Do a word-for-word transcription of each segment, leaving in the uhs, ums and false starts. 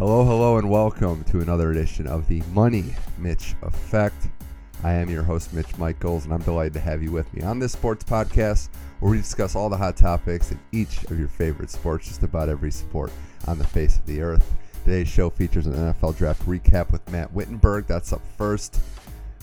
Hello, hello, and welcome to another edition of the Money Mitch Effect. I am your host, Mitch Michaels, and I'm delighted to have you with me on this sports podcast where we discuss all the hot topics in each of your favorite sports, just about every sport on the face of the earth. Today's show features an N F L draft recap with Matt Wittenberg. That's up first.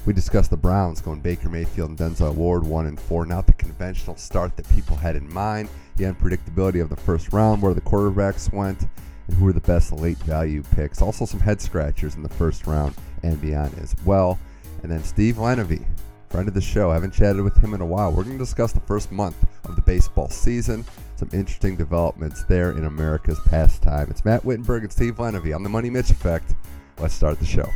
We discuss the Browns going Baker Mayfield and Denzel Ward, one and four. Not the conventional start that people had in mind. The unpredictability of the first round, where the quarterbacks went, and who are the best late value picks. Also some head scratchers in the first round and beyond as well. And then Steve Lenevy, friend of the show. I haven't chatted with him in a while. We're going to discuss the first month of the baseball season, some interesting developments there in America's pastime. It's Matt Wittenberg and Steve Lenevy on the Money Mitch Effect. Let's start the show.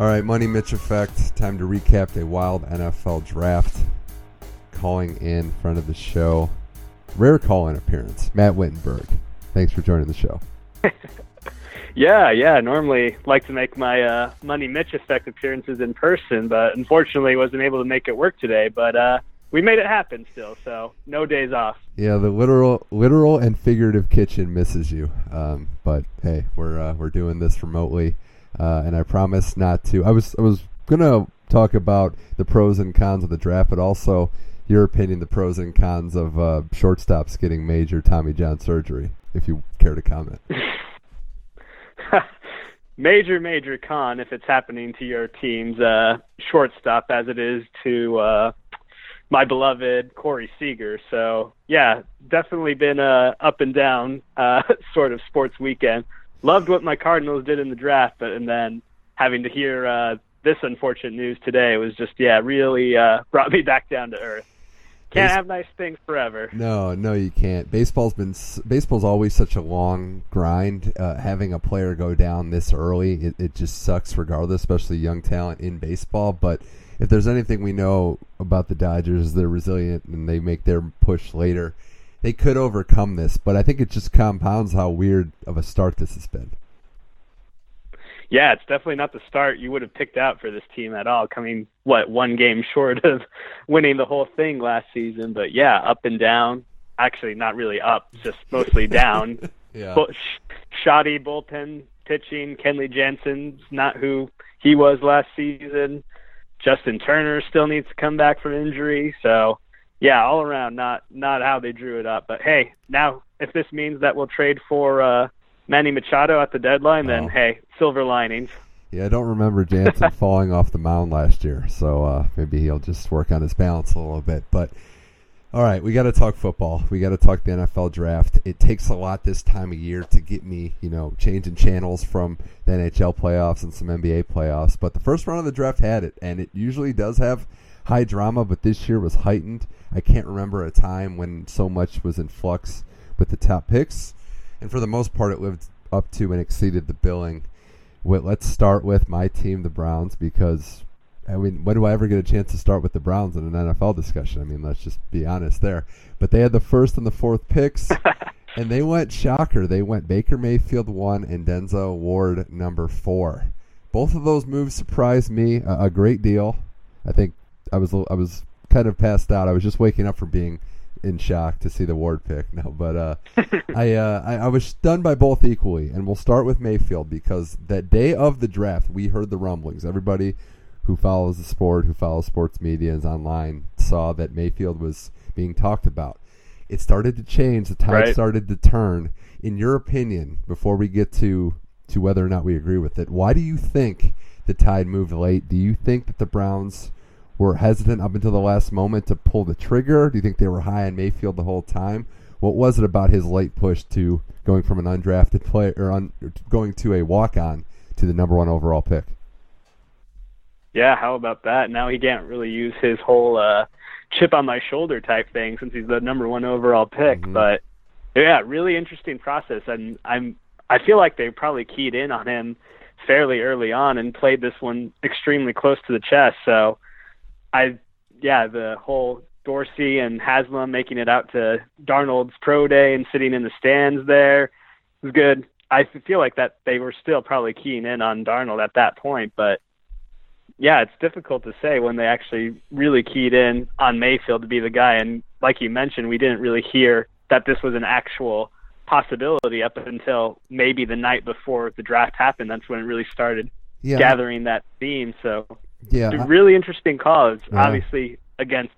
All right, Money Mitch Effect. Time to recap a wild N F L draft. Calling in front of the show. Rare call-in appearance, Matt Wittenberg. Thanks for joining the show. yeah, yeah. Normally like to make my uh, Money Mitch Effect appearances in person, but unfortunately wasn't able to make it work today. But uh, we made it happen still, so no days off. Yeah, the literal, literal and figurative kitchen misses you. Um, but hey, we're uh, we're doing this remotely. Uh, and I promise not to. I was I was gonna talk about the pros and cons of the draft, but also your opinion, the pros and cons of uh, shortstops getting major Tommy John surgery. If you care to comment. major, major con if it's happening to your team's uh, shortstop, as it is to uh, my beloved Corey Seager. So yeah, definitely been a up and down uh, sort of sports weekend. Loved what my Cardinals did in the draft, but and then having to hear uh, this unfortunate news today was just, yeah, really uh, brought me back down to earth. Can't Base- have nice things forever. No, no, you can't. Baseball's been baseball's always such a long grind. Uh, having a player go down this early, it, it just sucks regardless, especially young talent in baseball. But if there's anything we know about the Dodgers, they're resilient and they make their push later. They could overcome this, but I think it just compounds how weird of a start this has been. Yeah, it's definitely not the start you would have picked out for this team at all, coming, what, one game short of winning the whole thing last season. But, yeah, up and down. Actually, not really up, just mostly down. yeah. Sh- shoddy bullpen pitching. Kenley Jansen's not who he was last season. Justin Turner still needs to come back from injury, so... Yeah, all around, not not how they drew it up. But, hey, now if this means that we'll trade for uh, Manny Machado at the deadline, then, oh. hey, silver linings. Yeah, I don't remember Jansen falling off the mound last year, so uh, maybe he'll just work on his balance a little bit. But, all right, we got to talk football. We got to talk the N F L draft. It takes a lot this time of year to get me, you know, changing channels from the N H L playoffs and some N B A playoffs. But the first round of the draft had it, and it usually does have – high drama, but this year was heightened. I can't remember a time when so much was in flux with the top picks, and for the most part it lived up to and exceeded the billing. Well, let's start with my team, the Browns, because I mean, when do I ever get a chance to start with the Browns in an N F L discussion? I mean, let's just be honest there. But they had the first and the fourth picks, and they went shocker. They went Baker Mayfield one and Denzel Ward number four. Both of those moves surprised me a, a great deal. I think I was I was kind of passed out. I was just waking up from being in shock to see the Ward pick. No, but uh, I, uh, I I was stunned by both equally. And we'll start with Mayfield because that day of the draft, we heard the rumblings. Everybody who follows the sport, who follows sports media, is online, saw that Mayfield was being talked about. It started to change. The tide right. started to turn. In your opinion, before we get to to whether or not we agree with it, why do you think the tide moved late? Do you think that the Browns were hesitant up until the last moment to pull the trigger? Do you think they were high on Mayfield the whole time? What was it about his late push to going from an undrafted player or un, going to a walk-on to the number one overall pick? Yeah, how about that? Now he can't really use his whole uh, chip on my shoulder type thing since he's the number one overall pick. Mm-hmm. But yeah, really interesting process, and I'm I feel like they probably keyed in on him fairly early on and played this one extremely close to the chest. So. I, yeah, the whole Dorsey and Haslam making it out to Darnold's pro day and sitting in the stands there was good. I feel like that they were still probably keying in on Darnold at that point, but yeah, it's difficult to say when they actually really keyed in on Mayfield to be the guy. And like you mentioned, we didn't really hear that this was an actual possibility up until maybe the night before the draft happened. That's when it really started yeah. gathering that theme. So yeah, it's a really interesting call. It's yeah. obviously against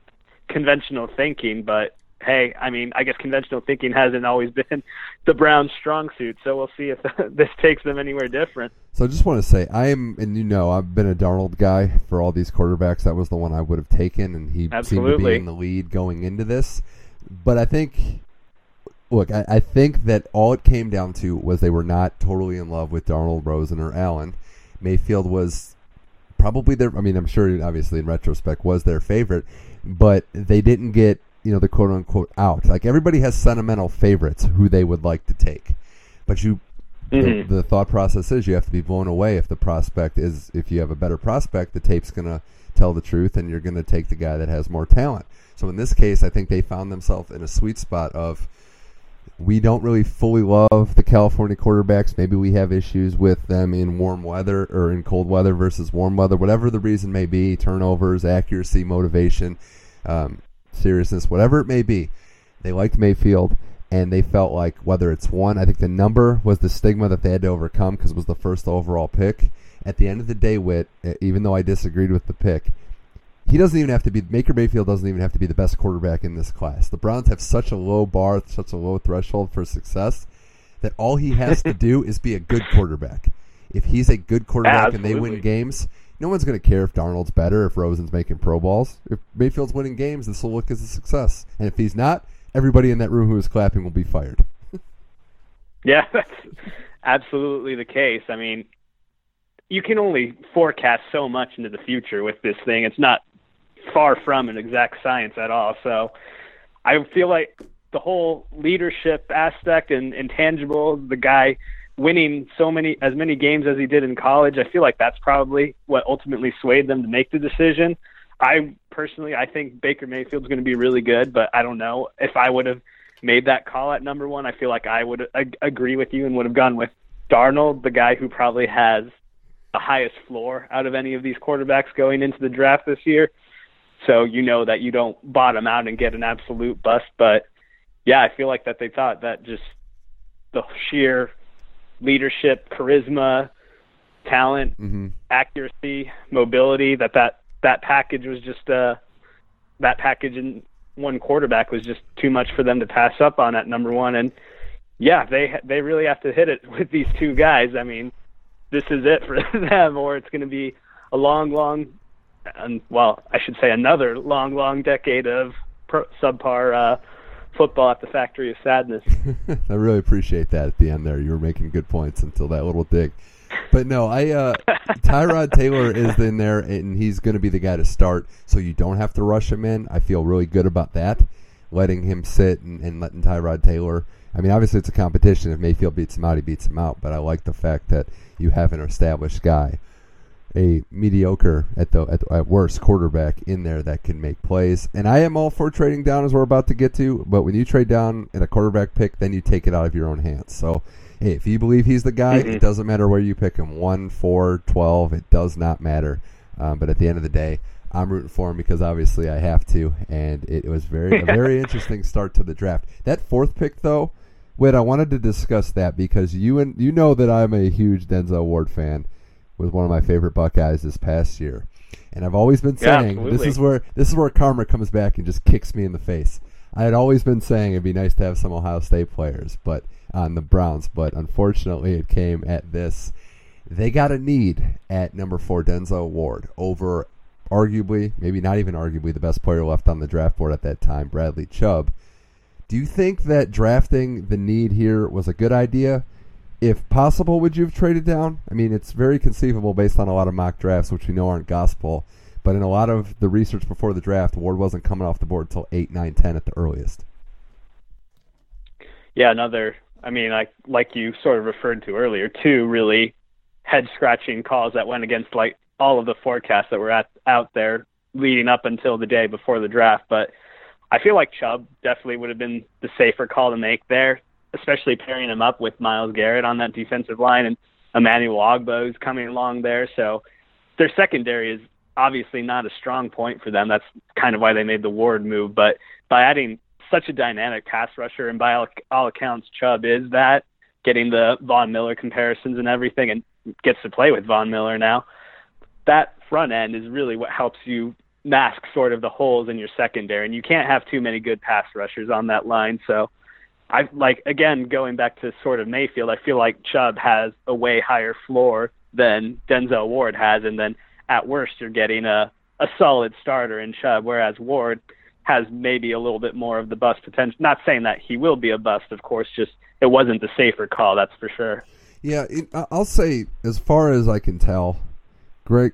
conventional thinking, but hey, I mean, I guess conventional thinking hasn't always been the Browns' strong suit, so we'll see if this takes them anywhere different. So I just want to say, I am, and you know, I've been a Darnold guy for all these quarterbacks. That was the one I would have taken, and he Absolutely. seemed to be in the lead going into this. But I think, look, I, I think that all it came down to was they were not totally in love with Darnold, Rosen, or Allen. Mayfield was probably their, I mean, I'm sure, obviously, in retrospect, was their favorite, but they didn't get, you know, the quote-unquote out. Like, everybody has sentimental favorites who they would like to take. But you, mm-hmm. the, the thought process is you have to be blown away if the prospect is, if you have a better prospect, the tape's going to tell the truth and you're going to take the guy that has more talent. So in this case, I think they found themselves in a sweet spot of, we don't really fully love the California quarterbacks. Maybe we have issues with them in warm weather or in cold weather versus warm weather, whatever the reason may be, turnovers, accuracy, motivation, um, seriousness, whatever it may be. They liked Mayfield, and they felt like whether it's one, I think the number was the stigma that they had to overcome because it was the first overall pick. At the end of the day, Witt, even though I disagreed with the pick, he doesn't even have to be, Baker Mayfield doesn't even have to be the best quarterback in this class. The Browns have such a low bar, such a low threshold for success that all he has to do is be a good quarterback. If he's a good quarterback Absolutely. and they win games, no one's going to care if Darnold's better, if Rosen's making pro balls. If Mayfield's winning games, this will look as a success. And if he's not, everybody in that room who is clapping will be fired. Yeah, that's absolutely the case. I mean, you can only forecast so much into the future with this thing. It's not far from an exact science at all. So I feel like the whole leadership aspect and intangible, the guy winning so many, as many games as he did in college, I feel like that's probably what ultimately swayed them to make the decision. I personally, I think Baker Mayfield's going to be really good, but I don't know if I would have made that call at number one. I feel like I would ag- agree with you and would have gone with Darnold, the guy who probably has the highest floor out of any of these quarterbacks going into the draft this year. So you know that you don't bottom out and get an absolute bust. But yeah, I feel like that they thought that just the sheer leadership, charisma, talent, mm-hmm. accuracy, mobility, that, that that package was just uh that package in one quarterback was just too much for them to pass up on at number one. And yeah, they they really have to hit it with these two guys. I mean, this is it for them, or it's going to be a long, long, um, well, I should say another long, long decade of pro- subpar uh football at the Factory of Sadness. I really appreciate that at the end there. You were making good points until that little dig. But no, I uh, Tyrod Taylor is in there, and he's going to be the guy to start, so you don't have to rush him in. I feel really good about that, letting him sit and, and letting Tyrod Taylor. I mean, obviously it's a competition. If Mayfield beats him out, he beats him out. But I like the fact that you have an established guy, a mediocre at the, at the at worst quarterback in there that can make plays. And I am all for trading down, as we're about to get to, but when you trade down in a quarterback pick, then you take it out of your own hands. So hey, if you believe he's the guy, mm-hmm. it doesn't matter where you pick him, one, four, twelve, it does not matter. Um, but at the end of the day, I'm rooting for him because obviously I have to, and it was very a very interesting start to the draft. That fourth pick, though, Whit, I wanted to discuss that because you and you know that I'm a huge Denzel Ward fan, was one of my favorite Buckeyes this past year. And I've always been saying, yeah, this is where this is where karma comes back and just kicks me in the face. I had always been saying it'd be nice to have some Ohio State players but on the Browns, but unfortunately it came at this. They got a need at number four, Denzel Ward, over arguably, maybe not even arguably, the best player left on the draft board at that time, Bradley Chubb. Do you think that drafting the need here was a good idea? If possible, would you have traded down? I mean, it's very conceivable based on a lot of mock drafts, which we know aren't gospel. But in a lot of the research before the draft, Ward wasn't coming off the board until eight, nine, ten at the earliest. Yeah, another, I mean, like like you sort of referred to earlier, two really head-scratching calls that went against like all of the forecasts that were at, out there leading up until the day before the draft. But I feel like Chubb definitely would have been the safer call to make there, especially pairing him up with Myles Garrett on that defensive line and Emmanuel Ogbah is coming along there. So their secondary is obviously not a strong point for them. That's kind of why they made the Ward move. But by adding such a dynamic pass rusher, and by all, all accounts, Chubb is that, getting the Von Miller comparisons and everything, and gets to play with Von Miller now, that front end is really what helps you mask sort of the holes in your secondary. And you can't have too many good pass rushers on that line. So I like, again, going back to sort of Mayfield, I feel like Chubb has a way higher floor than Denzel Ward has. And then at worst, you're getting a, a solid starter in Chubb, whereas Ward has maybe a little bit more of the bust potential. Not saying that he will be a bust, of course, just it wasn't the safer call, that's for sure. Yeah, it, I'll say, as far as I can tell, Greg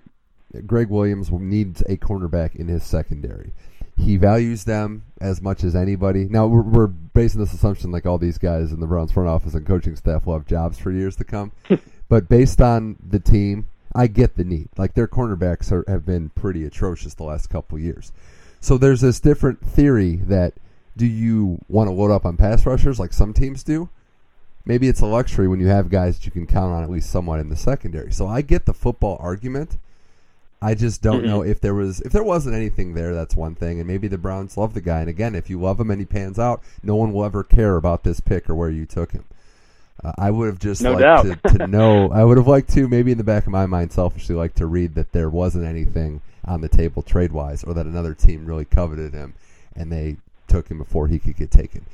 Greg Williams needs a cornerback in his secondary. He values them as much as anybody. Now, we're, we're basing this assumption like all these guys in the Browns front office and coaching staff will have jobs for years to come. But based on the team, I get the need. Like, their cornerbacks are, have been pretty atrocious the last couple years. So there's this different theory that, do you want to load up on pass rushers like some teams do? Maybe it's a luxury when you have guys that you can count on at least somewhat in the secondary. So I get the football argument. I just don't mm-hmm. know if there was if there wasn't anything there. That's one thing, and maybe the Browns love the guy. And again, if you love him and he pans out, no one will ever care about this pick or where you took him. Uh, I would have just no liked to, to know. I would have liked to, maybe in the back of my mind, selfishly like to read that there wasn't anything on the table trade wise, or that another team really coveted him and they took him before he could get taken.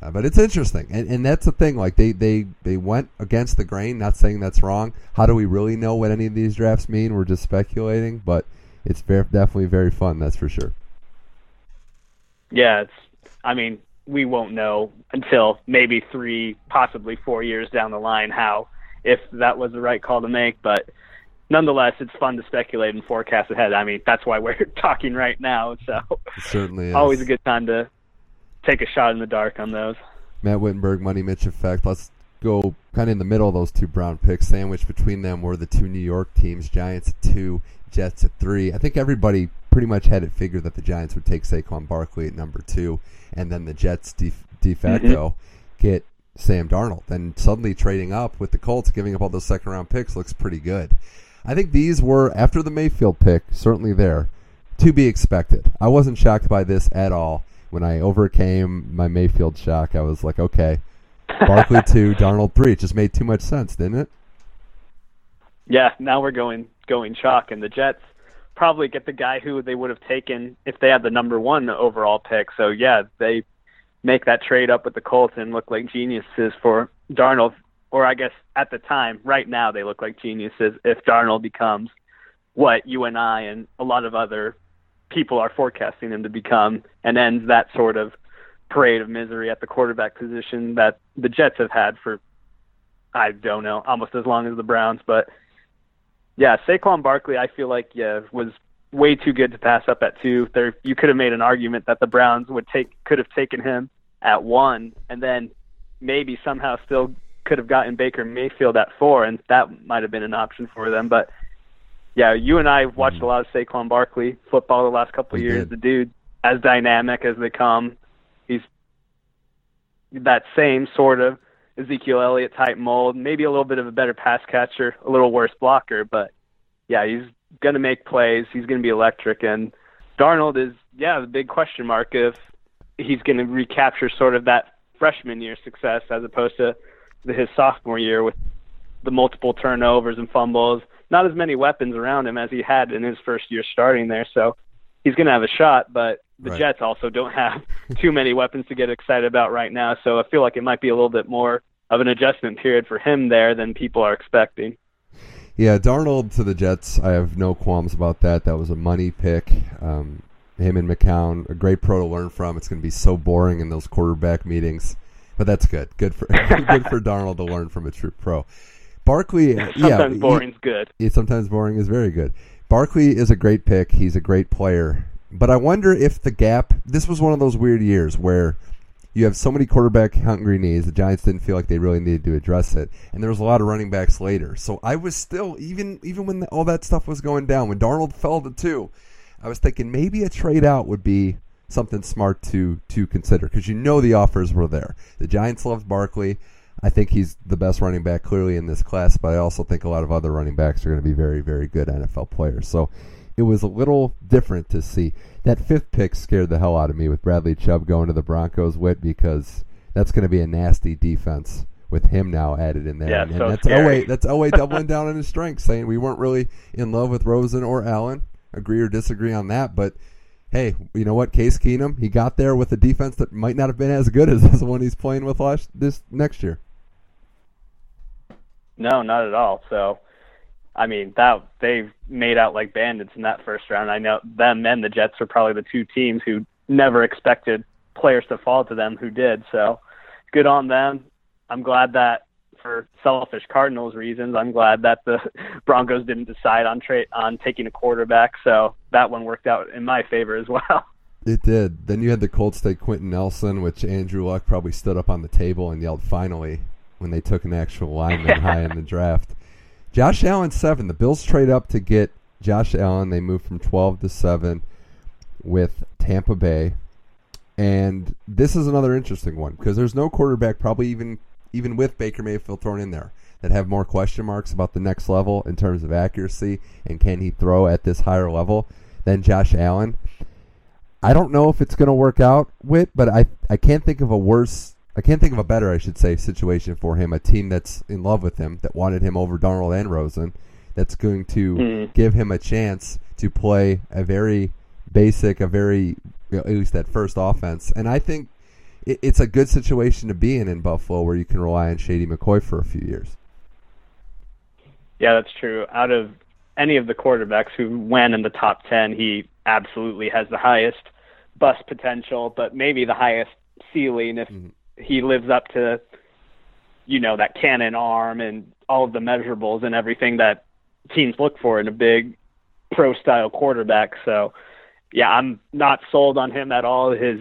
Uh, but it's interesting, and, and that's the thing. Like they, they, they went against the grain. Not saying that's wrong. How do we really know what any of these drafts mean? We're just speculating, but it's very, definitely very fun. That's for sure. Yeah, it's. I mean, we won't know until maybe three, possibly four years down the line how, if that was the right call to make. But nonetheless, it's fun to speculate and forecast ahead. I mean, that's why we're talking right now. So it certainly is. Always a good time to take a shot in the dark on those. Matt Wittenberg, Money Mitch Effect. Let's go kind of in the middle of those two Brown picks. Sandwiched between them were the two New York teams, Giants at two, Jets at three. I think everybody pretty much had it figured that the Giants would take Saquon Barkley at number two, and then the Jets de, de facto mm-hmm. get Sam Darnold. And suddenly trading up with the Colts, giving up all those second-round picks, looks pretty good. I think these were, after the Mayfield pick, certainly there, to be expected. I wasn't shocked by this at all. When I overcame my Mayfield shock, I was like, okay, Barkley two, Darnold three. It just made too much sense, didn't it? Yeah, now we're going going chalk, and the Jets probably get the guy who they would have taken if they had the number one overall pick. So, yeah, they make that trade up with the Colts and look like geniuses for Darnold. Or I guess at the time, right now, they look like geniuses if Darnold becomes what you and I and a lot of other people are forecasting him to become, and ends that sort of parade of misery at the quarterback position that the Jets have had for, I don't know, almost as long as the Browns. But yeah, Saquon Barkley, I feel like, yeah, was way too good to pass up at two. There, you could have made an argument that the Browns would take, could have taken him at one, and then maybe somehow still could have gotten Baker Mayfield at four, and that might have been an option for them. But yeah, you and I have watched a lot of Saquon Barkley football the last couple of years. Did. The dude, as dynamic as they come, he's that same sort of Ezekiel Elliott type mold, maybe a little bit of a better pass catcher, a little worse blocker, but yeah, he's going to make plays. He's going to be electric. And Darnold is, yeah, the big question mark if he's going to recapture sort of that freshman year success as opposed to his sophomore year with the multiple turnovers and fumbles. Not as many weapons around him as he had in his first year starting there, so he's going to have a shot, but the right. Jets also don't have too many weapons to get excited about right now, so I feel like it might be a little bit more of an adjustment period for him there than people are expecting. Yeah, Darnold to the Jets, I have no qualms about that. That was a money pick. Um, him and McCown, a great pro to learn from. It's going to be so boring in those quarterback meetings, but that's good. Good for, good for Darnold to learn from a true pro. Barkley, sometimes yeah, boring is good. He, sometimes boring is very good. Barkley is a great pick. He's a great player. But I wonder if the gap, this was one of those weird years where you have so many quarterback hungry needs, the Giants didn't feel like they really needed to address it, and there was a lot of running backs later. So I was still, even even when all that stuff was going down, when Darnold fell to two, I was thinking maybe a trade out would be something smart to, to consider, because you know the offers were there. The Giants loved Barkley. I think he's the best running back clearly in this class, but I also think a lot of other running backs are going to be very, very good N F L players. So it was a little different to see. That fifth pick scared the hell out of me with Bradley Chubb going to the Broncos, Whit, because that's going to be a nasty defense with him now added in there. Yeah, and so that's O A, that's O A doubling down on his strength, saying we weren't really in love with Rosen or Allen. Agree or disagree on that, but hey, you know what? Case Keenum, he got there with a defense that might not have been as good as this one he's playing with last, this next year. No, not at all. So, I mean, that they've made out like bandits in that first round. I know them and the Jets are probably the two teams who never expected players to fall to them who did. So, good on them. I'm glad that for selfish Cardinals reasons, I'm glad that the Broncos didn't decide on tra- on taking a quarterback. So that one worked out in my favor as well. It did. Then you had the Colts take Quentin Nelson, which Andrew Luck probably stood up on the table and yelled, "Finally," when they took an actual lineman high in the draft. Josh Allen, seven. The Bills trade up to get Josh Allen. They move from twelve to seven with Tampa Bay. And this is another interesting one because there's no quarterback, probably even even with Baker Mayfield thrown in there, that have more question marks about the next level in terms of accuracy and can he throw at this higher level than Josh Allen. I don't know if it's going to work out, Whit, but I, I can't think of a worse, I can't think of a better, I should say, situation for him, a team that's in love with him, that wanted him over Darnold and Rosen, that's going to mm. give him a chance to play a very basic, a very, you know, at least that first offense. And I think it's a good situation to be in in Buffalo where you can rely on Shady McCoy for a few years. Yeah, that's true. Out of any of the quarterbacks who went in the top ten, he absolutely has the highest bust potential, but maybe the highest ceiling if mm-hmm. he lives up to, you know, that cannon arm and all of the measurables and everything that teams look for in a big pro-style quarterback. So, yeah, I'm not sold on him at all. His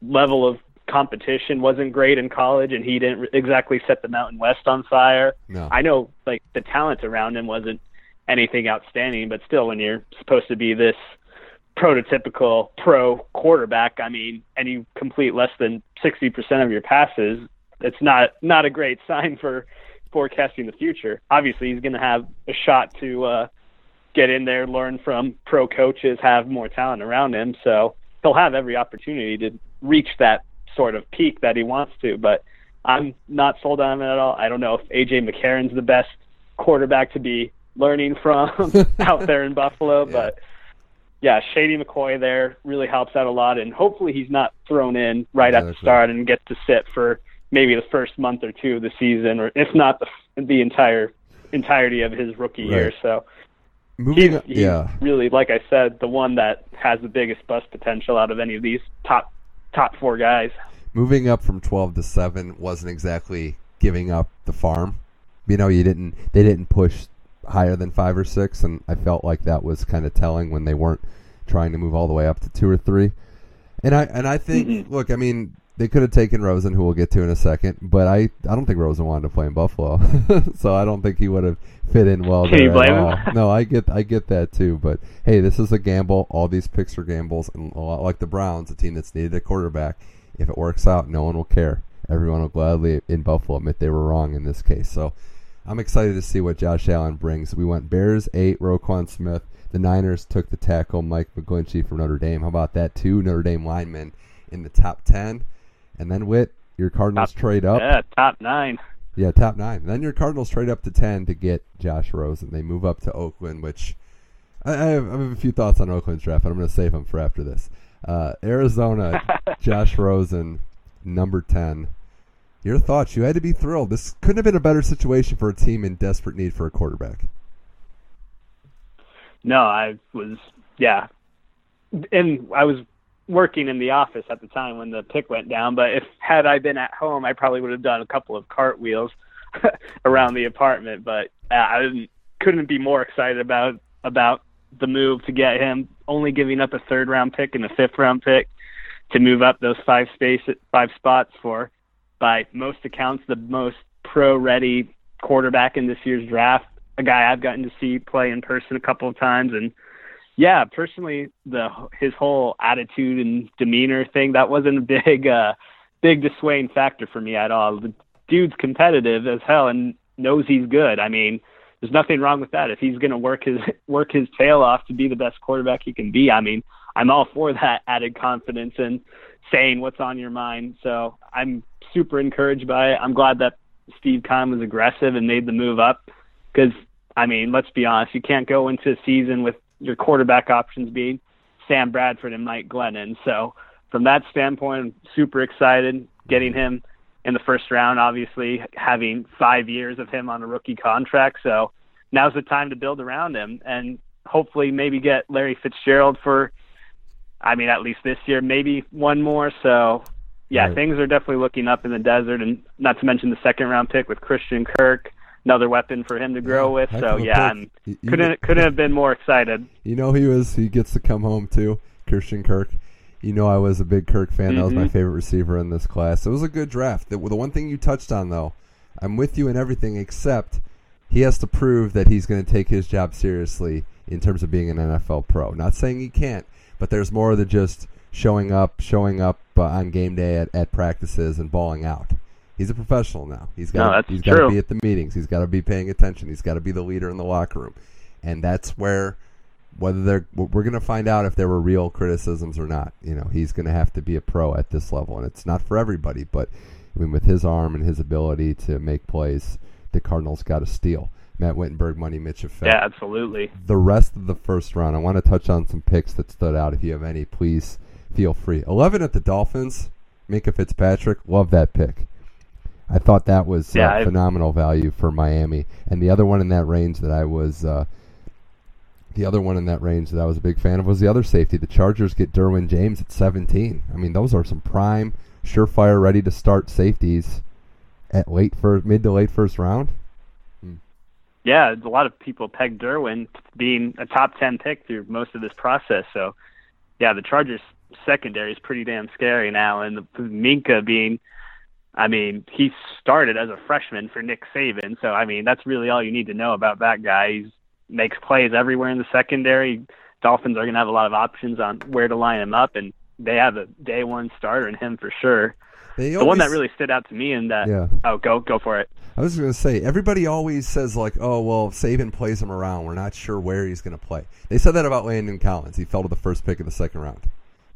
level of competition wasn't great in college, and he didn't exactly set the Mountain West on fire. No. I know, like, the talent around him wasn't anything outstanding, but still, when you're supposed to be this prototypical pro quarterback, I mean, and you complete less than sixty percent of your passes, it's not not a great sign for forecasting the future. Obviously, he's going to have a shot to uh, get in there, learn from pro coaches, have more talent around him, so he'll have every opportunity to reach that sort of peak that he wants to, but I'm not sold on him at all. I don't know if A J McCarron's the best quarterback to be learning from out there in Buffalo, yeah. but yeah, Shady McCoy there really helps out a lot, and hopefully he's not thrown in right yeah, at the start right. and gets to sit for maybe the first month or two of the season, or if not the, the entire entirety of his rookie right. year. So Moving he's, he's yeah. really, like I said, the one that has the biggest bust potential out of any of these top top four guys. Moving up from twelve to seven wasn't exactly giving up the farm. You know, you didn't they didn't push higher than five or six, and I felt like that was kind of telling when they weren't trying to move all the way up to two or three. And I and I think, mm-hmm. look, I mean, they could have taken Rosen, who we'll get to in a second, but I, I don't think Rosen wanted to play in Buffalo. So I don't think he would have fit in well there. Can you blame him? All. No, I get I get that too. But, hey, this is a gamble. All these picks are gambles. And a lot like the Browns, a team that's needed a quarterback, if it works out, no one will care. Everyone will gladly in Buffalo admit they were wrong in this case. So I'm excited to see what Josh Allen brings. We went Bears eight, Roquan Smith. The Niners took the tackle, Mike McGlinchey from Notre Dame. How about that? Two Notre Dame linemen in the top ten. And then, Whit, your Cardinals top, trade up. Yeah, top nine. Yeah, top nine. And then your Cardinals trade up to ten to get Josh Rosen. They move up to Oakland, which I, I, have, I have a few thoughts on Oakland's draft, but I'm going to save them for after this. Uh, Arizona, Josh Rosen, number ten. Your thoughts? You had to be thrilled. This couldn't have been a better situation for a team in desperate need for a quarterback. No, I was, yeah. And I was working in the office at the time when the pick went down, but if had I been at home, I probably would have done a couple of cartwheels around the apartment. But uh, I didn't, couldn't be more excited about about the move to get him. Only giving up a third round pick and a fifth round pick to move up those five space five spots for, by most accounts, the most pro ready quarterback in this year's draft. A guy I've gotten to see play in person a couple of times, and yeah, personally, the his whole attitude and demeanor thing, that wasn't a big, uh, big dissuading factor for me at all. The dude's competitive as hell and knows he's good. I mean, there's nothing wrong with that. If he's going to work his work his tail off to be the best quarterback he can be, I mean, I'm all for that added confidence and saying what's on your mind. So I'm super encouraged by it. I'm glad that Steve Kahn was aggressive and made the move up because, I mean, let's be honest, you can't go into a season with your quarterback options being Sam Bradford and Mike Glennon. So from that standpoint, I'm super excited getting him in the first round, obviously having five years of him on a rookie contract. So now's the time to build around him and hopefully maybe get Larry Fitzgerald for, I mean, at least this year, maybe one more. So yeah, right. Things are definitely looking up in the desert, and not to mention the second round pick with Christian Kirk, another weapon for him to grow yeah, with. So yeah, I'm, you, couldn't, couldn't have been more excited. You know, he was, he gets to come home too, Christian Kirk. You know, I was a big Kirk fan. Mm-hmm. That was my favorite receiver in this class. It was a good draft. The, the one thing you touched on, though, I'm with you in everything except he has to prove that he's going to take his job seriously in terms of being an N F L pro. Not saying he can't, but there's more than just showing up, showing up uh, on game day at, at practices and balling out. He's a professional now. He's got no, to be at the meetings. He's got to be paying attention. He's got to be the leader in the locker room. And that's where... Whether they're, we're going to find out if there were real criticisms or not. You know, he's going to have to be a pro at this level, and it's not for everybody. But I mean, with his arm and his ability to make plays, the Cardinals got to steal. Matt Wittenberg, Manny Machado. Yeah, absolutely. The rest of the first round, I want to touch on some picks that stood out. If you have any, please feel free. eleven at the Dolphins, Minkah Fitzpatrick. Love that pick. I thought that was yeah, uh, phenomenal value for Miami. And the other one in that range that I was. Uh, The other one in that range that I was a big fan of was the other safety. The Chargers get Derwin James at seventeen. I mean, those are some prime, surefire, ready-to-start safeties at late first, mid to late first round. Hmm. Yeah, a lot of people pegged Derwin being a top ten pick through most of this process. So, yeah, the Chargers' secondary is pretty damn scary now. And the Minkah being, I mean, he started as a freshman for Nick Saban. So, I mean, that's really all you need to know about that guy. He's makes plays everywhere in the secondary. Dolphins are going to have a lot of options on where to line him up, and they have a day one starter in him for sure. They the always, one that really stood out to me and that, yeah. oh, go go for it. I was going to say, everybody always says like, oh, well, Saban plays him around. We're not sure where he's going to play. They said that about Landon Collins. He fell to the first pick of the second round.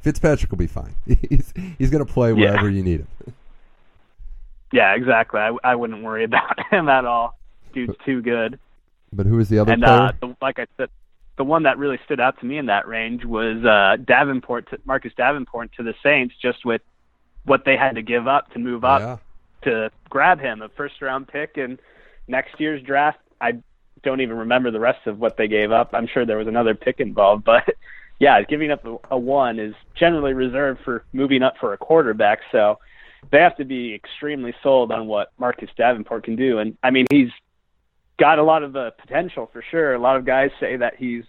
Fitzpatrick will be fine. he's he's going to play wherever yeah. you need him. Yeah, exactly. I, I wouldn't worry about him at all. Dude's too good. But who was the other and, player? Uh, the, like I said, the one that really stood out to me in that range was uh, Davenport, to, Marcus Davenport to the Saints, just with what they had to give up to move up yeah. to grab him, a first-round pick. And next year's draft, I don't even remember the rest of what they gave up. I'm sure there was another pick involved. But, yeah, giving up a, a one is generally reserved for moving up for a quarterback. So they have to be extremely sold on what Marcus Davenport can do. And, I mean, he's got a lot of uh, potential for sure. A lot of guys say that he's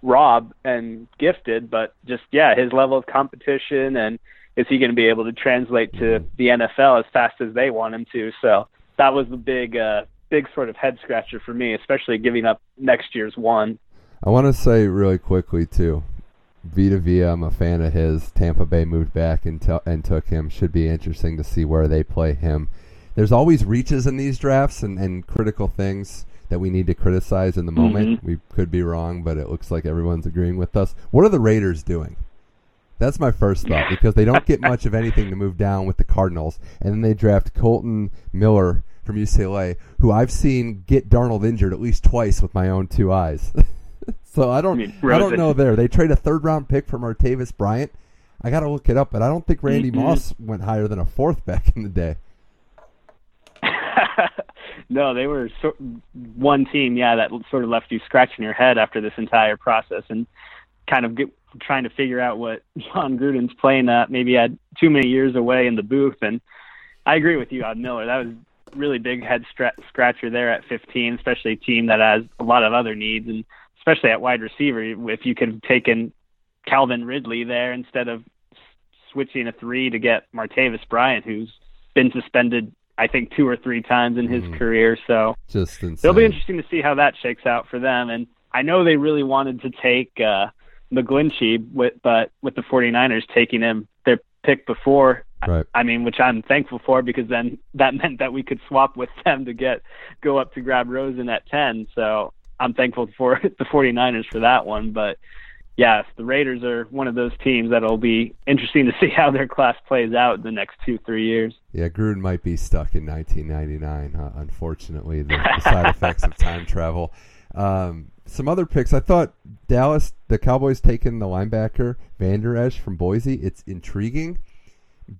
raw and gifted, but just, yeah, his level of competition and is he going to be able to translate to the N F L as fast as they want him to? So that was the big, uh, big sort of head scratcher for me, especially giving up next year's one. I want to say really quickly, too, Vita Vea, I'm a fan of his. Tampa Bay moved back and, t- and took him. Should be interesting to see where they play him. There's always reaches in these drafts and, and critical things that we need to criticize in the moment. Mm-hmm. We could be wrong, but it looks like everyone's agreeing with us. What are the Raiders doing? That's my first thought, because they don't get much of anything to move down with the Cardinals, and then they draft Kolton Miller from U C L A, who I've seen get Darnold injured at least twice with my own two eyes. so I don't, I, mean, I don't know there. They trade a third-round pick for Martavis Bryant. I got to look it up, but I don't think Randy mm-hmm. Moss went higher than a fourth back in the day. No, they were so, one team, yeah, that sort of left you scratching your head after this entire process and kind of get, trying to figure out what John Gruden's playing at. Maybe had too many years away in the booth. And I agree with you on Miller. That was really big head scratcher there at fifteen, especially a team that has a lot of other needs, and especially at wide receiver. If you could have taken Calvin Ridley there instead of switching a three to get Martavis Bryant, who's been suspended I think two or three times in his mm. career. So just it'll be interesting to see how that shakes out for them. And I know they really wanted to take uh, McGlinchey, with, but with the 49ers taking him their pick before Right. I mean, which I'm thankful for, because then that meant that we could swap with them to get go up to grab Rosen at ten. So I'm thankful for the 49ers for that one. But yes, the Raiders are one of those teams that'll be interesting to see how their class plays out in the next two, three years. Yeah, Gruden might be stuck in nineteen ninety-nine, uh, unfortunately, the, the side effects of time travel. Um, some other picks. I thought Dallas, the Cowboys taking the linebacker Vander Esch from Boise. It's intriguing,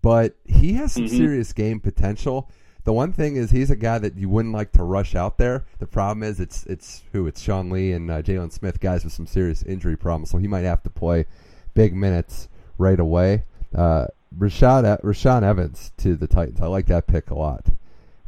but he has some mm-hmm. serious game potential. The one thing is he's a guy that you wouldn't like to rush out there. The problem is it's it's who? It's Sean Lee and uh, Jalen Smith, guys with some serious injury problems, so he might have to play big minutes right away. Uh, Rashawn, Rashaan Evans to the Titans. I like that pick a lot.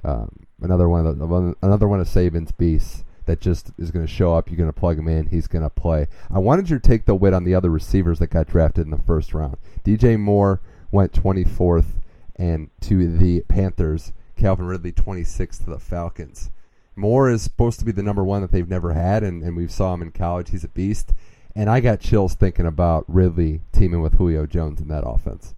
Um, another one of the, another one of Saban's beasts that just is going to show up. You're going to plug him in. He's going to play. I wanted you to take the wit on the other receivers that got drafted in the first round. D J Moore went twenty-fourth and to the Panthers. Calvin Ridley twenty-sixth to the Falcons. Moore is supposed to be the number one that they've never had, and, and we saw him in college. He's a beast. And I got chills thinking about Ridley teaming with Julio Jones in that offense.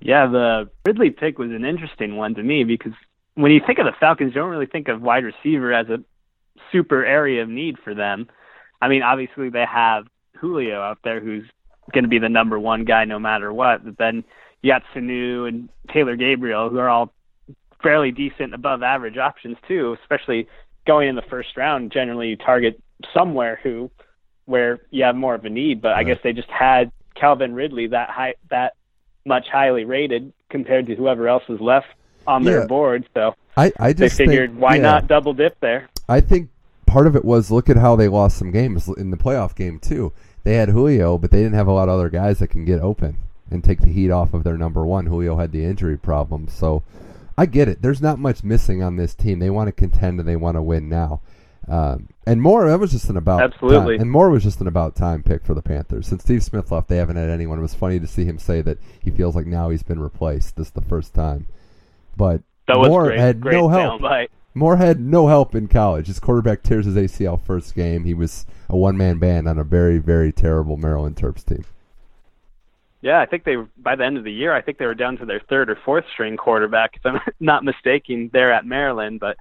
Yeah, the Ridley pick was an interesting one to me, because when you think of the Falcons, you don't really think of wide receiver as a super area of need for them. I mean, obviously they have Julio out there who's going to be the number one guy no matter what, but then you got Sanu and Taylor Gabriel, who are all fairly decent above average options too, especially going in the first round. Generally you target somewhere who where you have more of a need, but right. I guess they just had Calvin Ridley that high, that much highly rated compared to whoever else was left on yeah. their board. So I, I just they figured think, why yeah. not double dip there? I think part of it was look at how they lost some games in the playoff game too. They had Julio, but they didn't have a lot of other guys that can get open and take the heat off of their number one. Julio had the injury problem, so I get it. There's not much missing on this team. They want to contend and they want to win now. Um, and Moore, that was just an about absolutely. Time. And Moore was just an about time pick for the Panthers. Since Steve Smith left, they haven't had anyone. It was funny to see him say that he feels like now he's been replaced. This is the first time, but Moore great. had great no help. Soundbite. Moore had no help in college. His quarterback tears his A C L first game. He was a one-man band on a very, very terrible Maryland Terps team. Yeah, I think they by the end of the year, I think they were down to their third or fourth string quarterback, if I'm not mistaken, there at Maryland. But,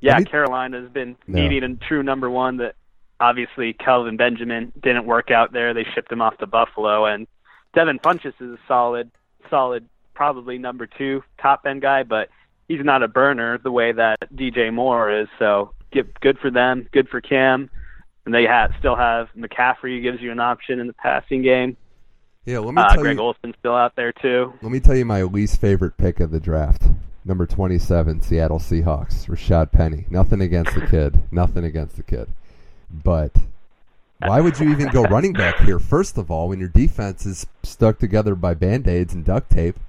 yeah, he, Carolina's been no. needing a true number one. That obviously, Kelvin Benjamin didn't work out there. They shipped him off to Buffalo. And Devin Funchess is a solid, solid probably number two top-end guy, but he's not a burner the way that D J Moore is. So get, good for them, good for Cam. And they have, still have McCaffrey, who gives you an option in the passing game. Yeah, let me uh, tell Greg you, Olson's still out there, too. Let me tell you my least favorite pick of the draft. Number twenty-seven, Seattle Seahawks, Rashad Penny. Nothing against the kid. Nothing against the kid. But why would you even go running back here, first of all, when your defense is stuck together by Band-Aids and duct tape?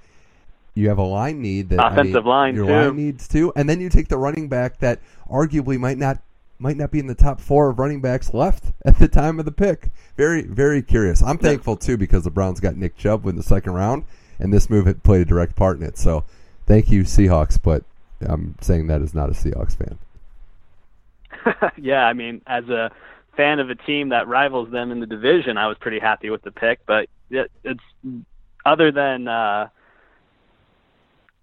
You have a line need. that Offensive I mean, line, your too. Your line needs, too. And then you take the running back that arguably might not might not be in the top four of running backs left at the time of the pick. Very, very curious. I'm thankful, too, because the Browns got Nick Chubb in the second round, and this move had played a direct part in it. So thank you, Seahawks, but I'm saying that as not a Seahawks fan. Yeah, I mean, as a fan of a team that rivals them in the division, I was pretty happy with the pick. But it, it's other than uh,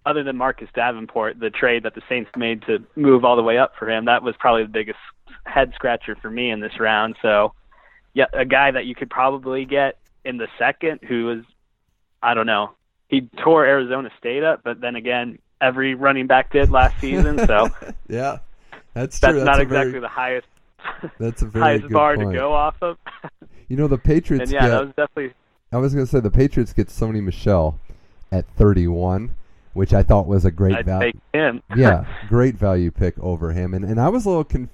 other than Marcus Davenport, the trade that the Saints made to move all the way up for him, that was probably the biggest head-scratcher for me in this round. So, yeah, a guy that you could probably get in the second who is, I don't know, he tore Arizona State up, but then again, every running back did last season. So, yeah, that's true. That's, that's not exactly very, the highest, that's a very highest good bar point. to go off of. You know, the Patriots and yeah, get, that was definitely. I was going to say the Patriots get Sony Michel at thirty-one. Which I thought was a great I'd value. Him. yeah, great value pick over him, and and I was a little, conf-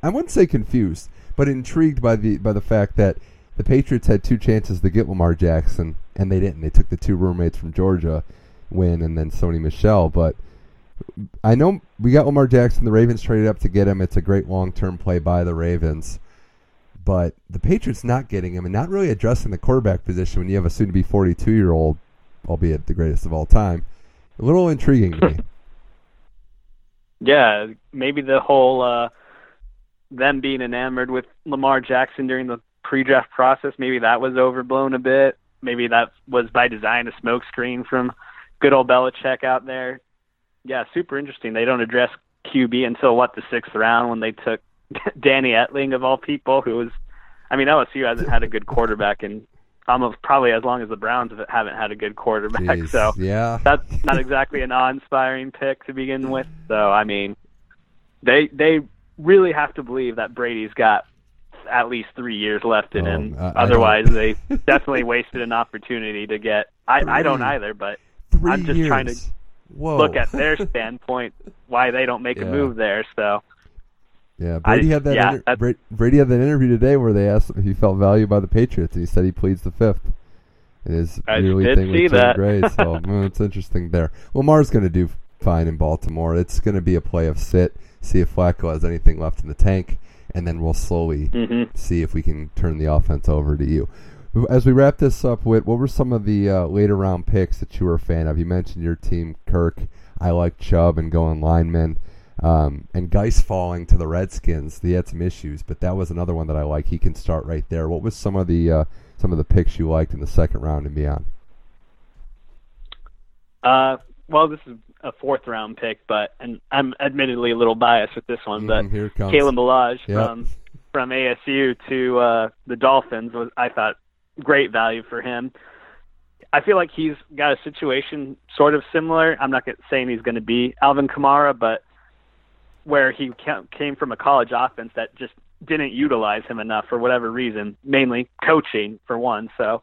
I wouldn't say confused, but intrigued by the by the fact that the Patriots had two chances to get Lamar Jackson, and they didn't. They took the two roommates from Georgia, Wynn and then Sony Michel. But I know we got Lamar Jackson. The Ravens traded up to get him. It's a great long-term play by the Ravens, but the Patriots not getting him and not really addressing the quarterback position when you have a soon-to-be forty-two-year-old, albeit the greatest of all time. A little intriguing to me. Yeah, maybe the whole uh, them being enamored with Lamar Jackson during the pre-draft process, maybe that was overblown a bit. maybe that was by design, a smokescreen from good old Belichick out there. Yeah, super interesting. They don't address Q B until, what, the sixth round when they took Danny Etling, of all people, who was, I mean, L S U hasn't had a good quarterback in almost probably as long as the Browns haven't had a good quarterback. Jeez, so yeah. That's not exactly an awe-inspiring pick to begin with. So, I mean, they they really have to believe that Brady's got at least three years left in him. Um, Otherwise, they definitely wasted an opportunity to get – I don't either, but three I'm just years. trying to Whoa. look at their standpoint, why they don't make yeah. a move there. So – Yeah, Brady I, had that. Yeah, inter- Brady had that interview today where they asked him if he felt valued by the Patriots, and he said he pleads the fifth. It is nearly thing with Tom Brady, so mm, it's interesting there. Lamar's going to do fine in Baltimore. It's going to be a play of sit, see if Flacco has anything left in the tank, and then we'll slowly mm-hmm. see if we can turn the offense over to you. As we wrap this up, Whit, what were some of the uh, later round picks that you were a fan of? You mentioned your team, Kirk. I like Chubb and going linemen. Um, and Geis falling to the Redskins, they had some issues, but that was another one that I like. He can start right there. What was some of the uh, some of the picks you liked in the second round and beyond? Uh, well, this is a fourth round pick, but and I'm admittedly a little biased with this one. But mm, Kalen Ballage yep. from from A S U to uh, the Dolphins was, I thought, great value for him. I feel like he's got a situation sort of similar. I'm not saying he's going to be Alvin Kamara, but where he came from a college offense that just didn't utilize him enough for whatever reason, mainly coaching for one. So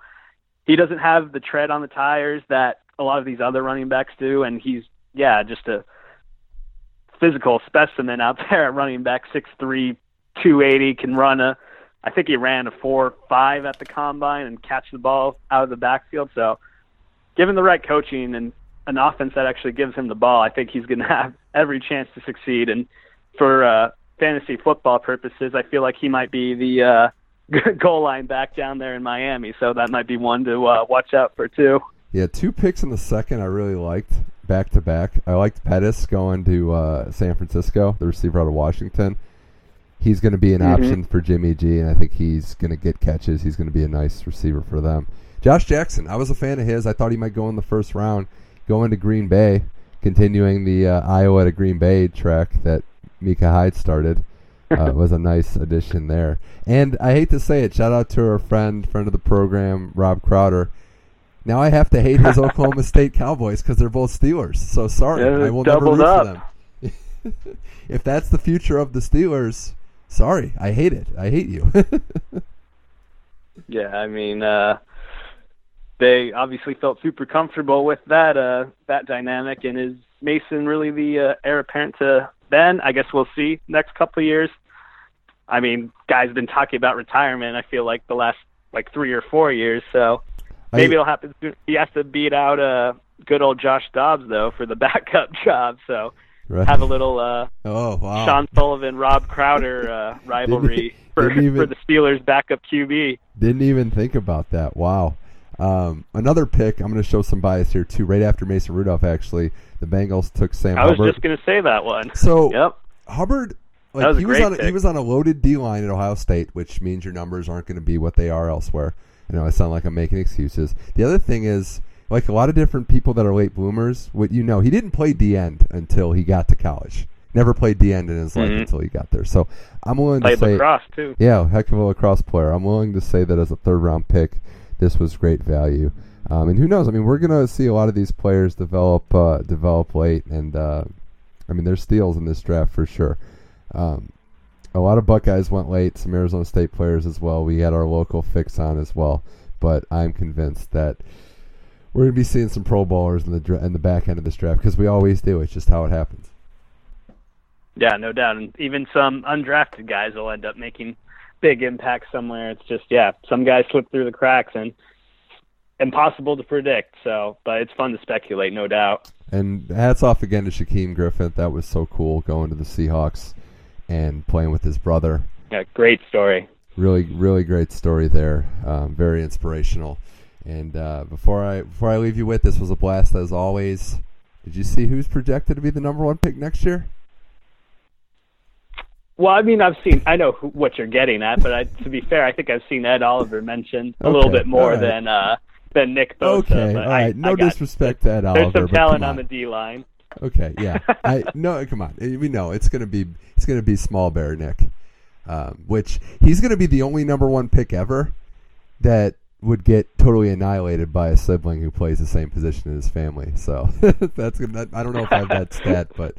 he doesn't have the tread on the tires that a lot of these other running backs do. And he's, yeah, just a physical specimen out there, running back, six three, two eighty, can run a, I think he ran a four five at the combine and catch the ball out of the backfield. So given the right coaching and an offense that actually gives him the ball, I think he's going to have every chance to succeed. And for uh, fantasy football purposes, I feel like he might be the uh, goal line back down there in Miami. So that might be one to uh, watch out for too. Yeah, two picks in the second I really liked back-to-back. I liked Pettis going to uh, San Francisco, the receiver out of Washington. He's going to be an mm-hmm. option for Jimmy G, and I think he's going to get catches. He's going to be a nice receiver for them. Josh Jackson, I was a fan of his. I thought he might go in the first round. Going to Green Bay, continuing the uh, Iowa to Green Bay track that Micah Hyde started, uh, was a nice addition there. And I hate to say it, shout out to our friend, friend of the program, Rob Crowder. Now I have to hate his Oklahoma State Cowboys because they're both Steelers. So sorry, yeah, I will never root up. for them. If that's the future of the Steelers, sorry, I hate it. I hate you. Yeah, I mean... Uh... They obviously felt super comfortable with that uh, that dynamic, and is Mason really the uh, heir apparent to Ben? I guess we'll see next couple of years. I mean, guys been talking about retirement, I feel like, the last like three or four years, so maybe I, it'll happen soon. He has to beat out uh, good old Josh Dobbs, though, for the backup job, so right. have a little uh, oh, wow. Sean Sullivan, Rob Crowder uh, rivalry for, even, for the Steelers' backup Q B. Didn't even think about that. Wow. Um, another pick, I'm going to show some bias here, too. Right after Mason Rudolph, actually, the Bengals took Sam Hubbard. I was Hubbard. just going to say that one. So, yep. Hubbard, like, was he, was on a, he was on a loaded D-line at Ohio State, which means your numbers aren't going to be what they are elsewhere. I know I sound like I'm making excuses. The other thing is, like a lot of different people that are late bloomers, what you know, he didn't play D-end until he got to college. Never played D-end in his mm-hmm. life until he got there. So, I'm willing played to say... Played lacrosse, too. Yeah, heck of a lacrosse player. I'm willing to say that as a third-round pick, this was great value. Um, and who knows? I mean, we're going to see a lot of these players develop uh, develop late. And, uh, I mean, there's steals in this draft for sure. Um, a lot of Buckeyes went late, some Arizona State players as well. We had our local fix on as well. But I'm convinced that we're going to be seeing some Pro Bowlers in the, dra- in the back end of this draft because we always do. It's just how it happens. Yeah, no doubt. And even some undrafted guys will end up making – big impact somewhere. It's just, yeah, some guys slip through the cracks and impossible to predict. So, but it's fun to speculate, no doubt. And hats off again to Shaquem Griffin. That was so cool going to the Seahawks and playing with his brother. Yeah, great story. Really, really great story there. Um, very inspirational. And uh, before I before I leave you with, this was a blast as always. Did you see who's projected to be the number one pick next year? Well, I mean, I've seen, I know who, what you're getting at, but I, to be fair, I think I've seen Ed Oliver mentioned a okay, little bit more right. than uh, than Nick Bosa. Okay, all right. I, no I disrespect that, Oliver. There's some talent on. on the D line. Okay, yeah. I no, come on. We know it's gonna be it's gonna be Small Bear Nick, um, which he's gonna be the only number one pick ever that would get totally annihilated by a sibling who plays the same position in his family. So that's gonna. I don't know if I have that stat, but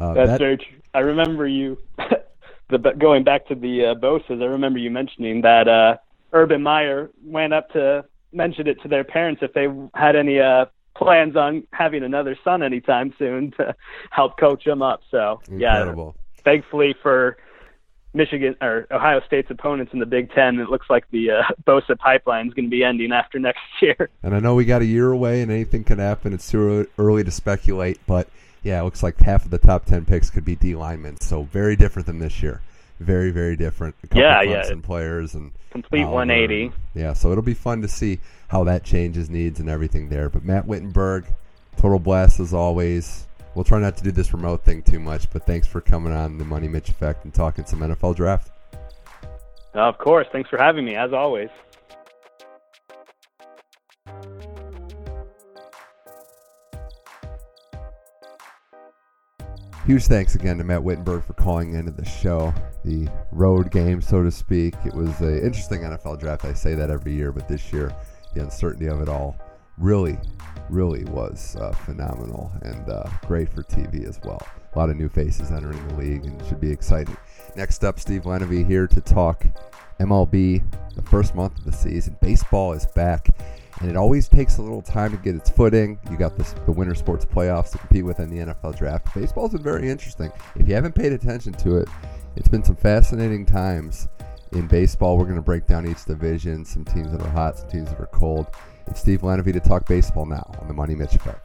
uh, that's that, very true. I remember you. The going back to the uh, Bosa's, I remember you mentioning that uh, Urban Meyer went up to mentioned it to their parents if they had any uh, plans on having another son anytime soon to help coach them up. So, Incredible. yeah, thankfully for Michigan or Ohio State's opponents in the Big Ten, it looks like the uh, Bosa pipeline is going to be ending after next year. And I know we got a year away and anything could happen. It's too early to speculate, but yeah, it looks like half of the top ten picks could be D linemen. So very different than this year. Very, very different. A couple yeah, yeah. players and complete Oliver. one eighty. Yeah, so it'll be fun to see how that changes needs and everything there. But Matt Wittenberg, total blast as always. We'll try not to do this remote thing too much, but thanks for coming on the Money Mitch Effect and talking some N F L draft. Of course. Thanks for having me, as always. Huge thanks again to Matt Wittenberg for calling into the show, the road game, so to speak. It was an interesting N F L draft. I say that every year, but this year, the uncertainty of it all really, really was uh, phenomenal and uh, great for T V as well. A lot of new faces entering the league and should be exciting. Next up, Steve Lenevy here to talk M L B, the first month of the season. Baseball is back. And it always takes a little time to get its footing. You got this, the winter sports playoffs to compete with in the N F L draft. Baseball's been very interesting. If you haven't paid attention to it, it's been some fascinating times in baseball. We're going to break down each division, some teams that are hot, some teams that are cold. It's Steve Lenevy to talk baseball now on the Money Mitch Effect.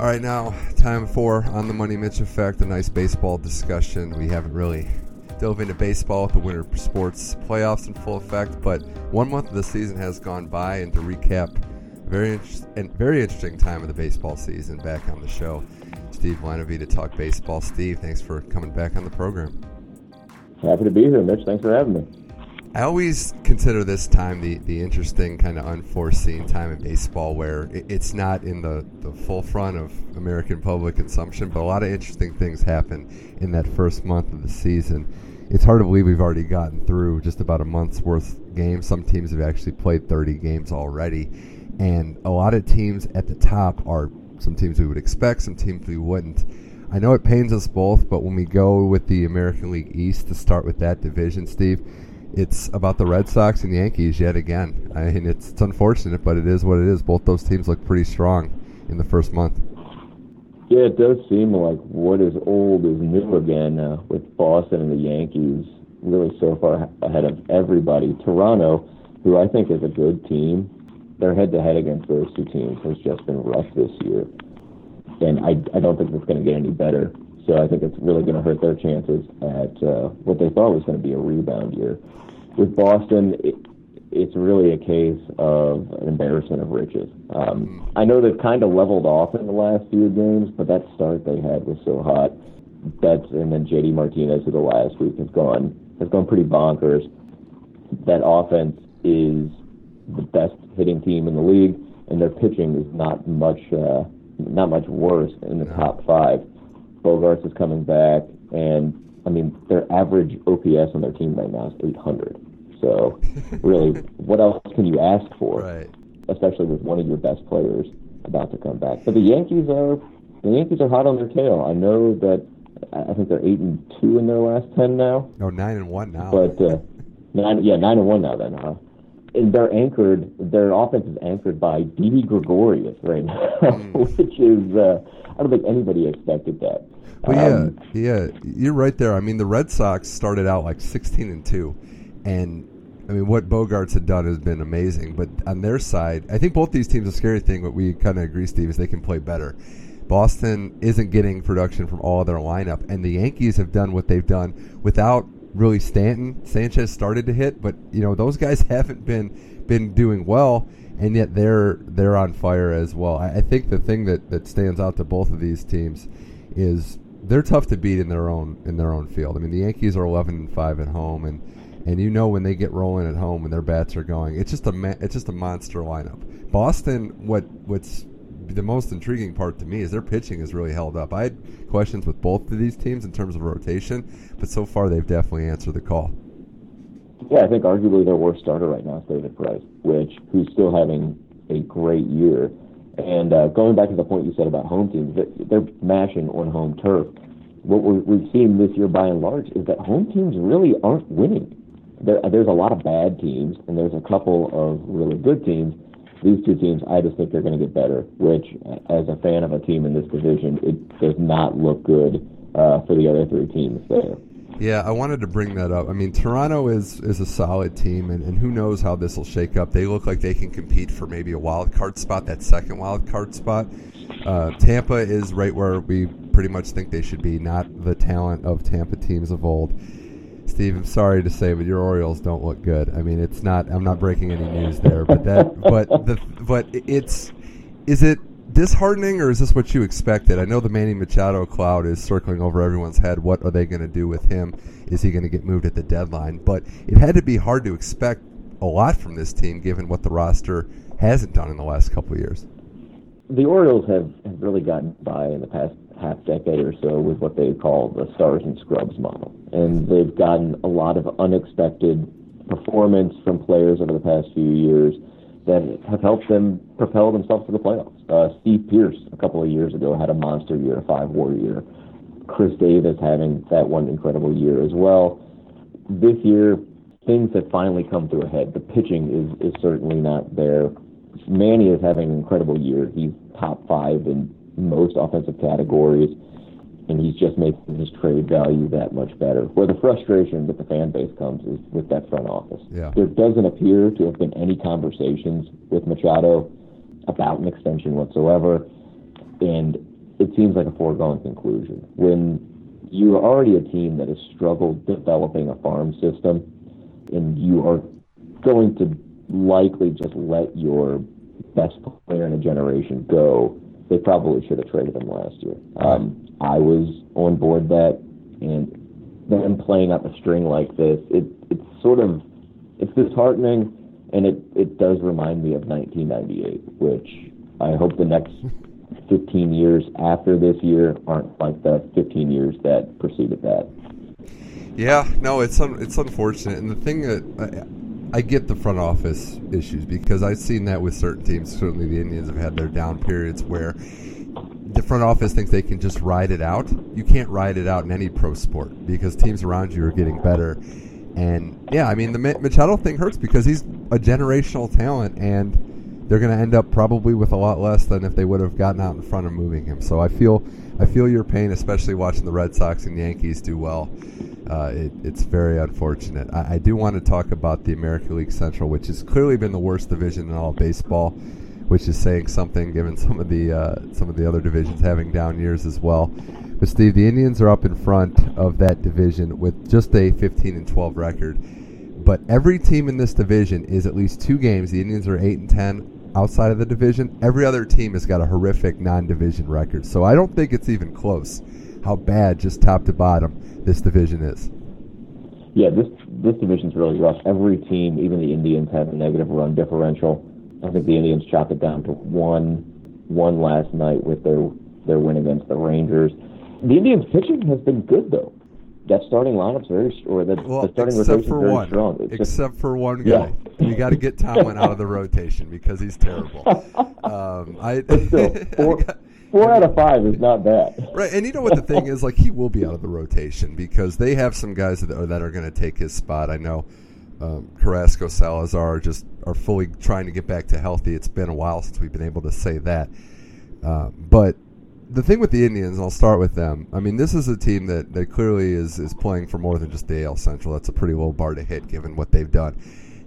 All right, now time for On the Money Mitch Effect, a nice baseball discussion. We haven't really dove into baseball with the winter sports playoffs in full effect, but one month of the season has gone by, and to recap, a very, inter- and very interesting time of the baseball season. Back on the show, Steve Lenevy to talk baseball. Steve, thanks for coming back on the program. Happy to be here, Mitch. Thanks for having me. I always consider this time the, the interesting kind of unforeseen time in baseball where it, it's not in the, the full front of American public consumption, but a lot of interesting things happen in that first month of the season. It's hard to believe we've already gotten through just about a month's worth of games. Some teams have actually played thirty games already, and a lot of teams at the top are some teams we would expect, some teams we wouldn't. I know it pains us both, but when we go with the American League East to start with that division, Steve, it's about the Red Sox and Yankees yet again. I mean, it's, it's unfortunate, but it is what it is. Both those teams look pretty strong in the first month. Yeah, it does seem like what is old is new again uh, with Boston and the Yankees really so far ahead of everybody. Toronto, who I think is a good team, their head-to-head against those two teams has just been rough this year. And I, I don't think it's going to get any better. So I think it's really going to hurt their chances at uh, what they thought was going to be a rebound year. With Boston, it, it's really a case of an embarrassment of riches. Um, I know they've kind of leveled off in the last few games, but that start they had was so hot. That's and then J D Martinez, who the last week has gone has gone pretty bonkers. That offense is the best hitting team in the league, and their pitching is not much uh, not much worse in the top five. Bogarts is coming back, and I mean their average O P S on their team right now is eight hundred. So, really, what else can you ask for? Right. Especially with one of your best players about to come back. But the Yankees are the Yankees are hot on their tail. I know that I think they're eight and two in their last ten now. No, nine and one now. But uh, nine, yeah, nine and one now. Then, huh? And they're anchored. Their offense is anchored by Didi Gregorius right now, mm. which is uh, I don't think anybody expected that. Well, um, yeah, yeah, you're right there. I mean, the Red Sox started out like sixteen and two, and I mean, what Bogarts had done has been amazing. But on their side, I think both these teams. The scary thing, what we kind of agree, Steve, is they can play better. Boston isn't getting production from all of their lineup, and the Yankees have done what they've done without really Stanton. Sanchez started to hit, but you know those guys haven't been been doing well. And yet they're they're on fire as well. I think the thing that, that stands out to both of these teams is they're tough to beat in their own in their own field. I mean, the Yankees are eleven and five at home, and and you know when they get rolling at home and their bats are going, it's just a ma- it's just a monster lineup. Boston, what what's the most intriguing part to me is their pitching has really held up. I had questions with both of these teams in terms of rotation, but so far they've definitely answered the call. Yeah, I think arguably their worst starter right now is David Price, which who's still having a great year. And uh, going back to the point you said about home teams, they're mashing on home turf. What we're, we've seen this year by and large is that home teams really aren't winning. There, there's a lot of bad teams, and there's a couple of really good teams. These two teams, I just think they're going to get better, which, as a fan of a team in this division, it does not look good uh, for the other three teams there. Yeah, I wanted to bring that up. I mean, Toronto is, is a solid team, and, and who knows how this will shake up. They look like they can compete for maybe a wild card spot, that second wild card spot. Uh, Tampa is right where we pretty much think they should be, not the talent of Tampa teams of old. Steve, I'm sorry to say, but your Orioles don't look good. I mean, it's not. I'm not breaking any news there, but that, but the, but it's, is it disheartening, or is this what you expected? I know the Manny Machado cloud is circling over everyone's head. What are they going to do with him? Is he going to get moved at the deadline? But it had to be hard to expect a lot from this team, given what the roster hasn't done in the last couple of years. The Orioles have, have really gotten by in the past half decade or so with what they call the Stars and Scrubs model. And they've gotten a lot of unexpected performance from players over the past few years that have helped them propel themselves to the playoffs. Uh, Steve Pearce, a couple of years ago, had a monster year, a five-war year. Chris Davis having that one incredible year as well. This year, things have finally come to a head. The pitching is, is certainly not there. Manny is having an incredible year. He's top five in most offensive categories, and he's just making his trade value that much better. Where the frustration with the fan base comes is with that front office. Yeah. There doesn't appear to have been any conversations with Machado about an extension whatsoever, and it seems like a foregone conclusion. When you're already a team that has struggled developing a farm system, and you are going to likely just let your best player in a generation go, they probably should have traded him last year. Um, I was on board that, and them playing up a string like this, it it's sort of, it's disheartening, and it, it does remind me of nineteen ninety-eight, which I hope the next fifteen years after this year aren't like the fifteen years that preceded that. Yeah, no, it's un, it's unfortunate, and the thing that... I, I get the front office issues because I've seen that with certain teams. Certainly the Indians have had their down periods where the front office thinks they can just ride it out. You can't ride it out in any pro sport because teams around you are getting better. And, yeah, I mean, the Machado thing hurts because he's a generational talent, and they're going to end up probably with a lot less than if they would have gotten out in front of moving him. So I feel I feel your pain, especially watching the Red Sox and Yankees do well. Uh, it, it's very unfortunate. I, I do want to talk about the American League Central, which has clearly been the worst division in all of baseball, which is saying something given some of the uh, some of the other divisions having down years as well. But Steve, the Indians are up in front of that division with just a fifteen and twelve record. But every team in this division is at least two games. The Indians are eight and ten outside of the division. Every other team has got a horrific non-division record. So I don't think it's even close how bad, just top to bottom, this division is. Yeah, this this division's really rough. Every team, even the Indians, have a negative run differential. I think the Indians chopped it down to one one last night with their, their win against the Rangers. The Indians' pitching has been good, though. That starting lineup's very strong. The, well, the starting rotation's very one. strong. It's except just, for one guy. Yeah. You got to get Tomlin out of the rotation because he's terrible. um, I, still, four, I got, Four out of five is not bad. Right, and you know what the thing is? Like, he will be out of the rotation because they have some guys that are, that are going to take his spot. I know um, Carrasco, Salazar just are fully trying to get back to healthy. It's been a while since we've been able to say that. Uh, but the thing with the Indians, and I'll start with them, I mean, this is a team that, that clearly is, is playing for more than just the A L Central. That's a pretty low bar to hit given what they've done.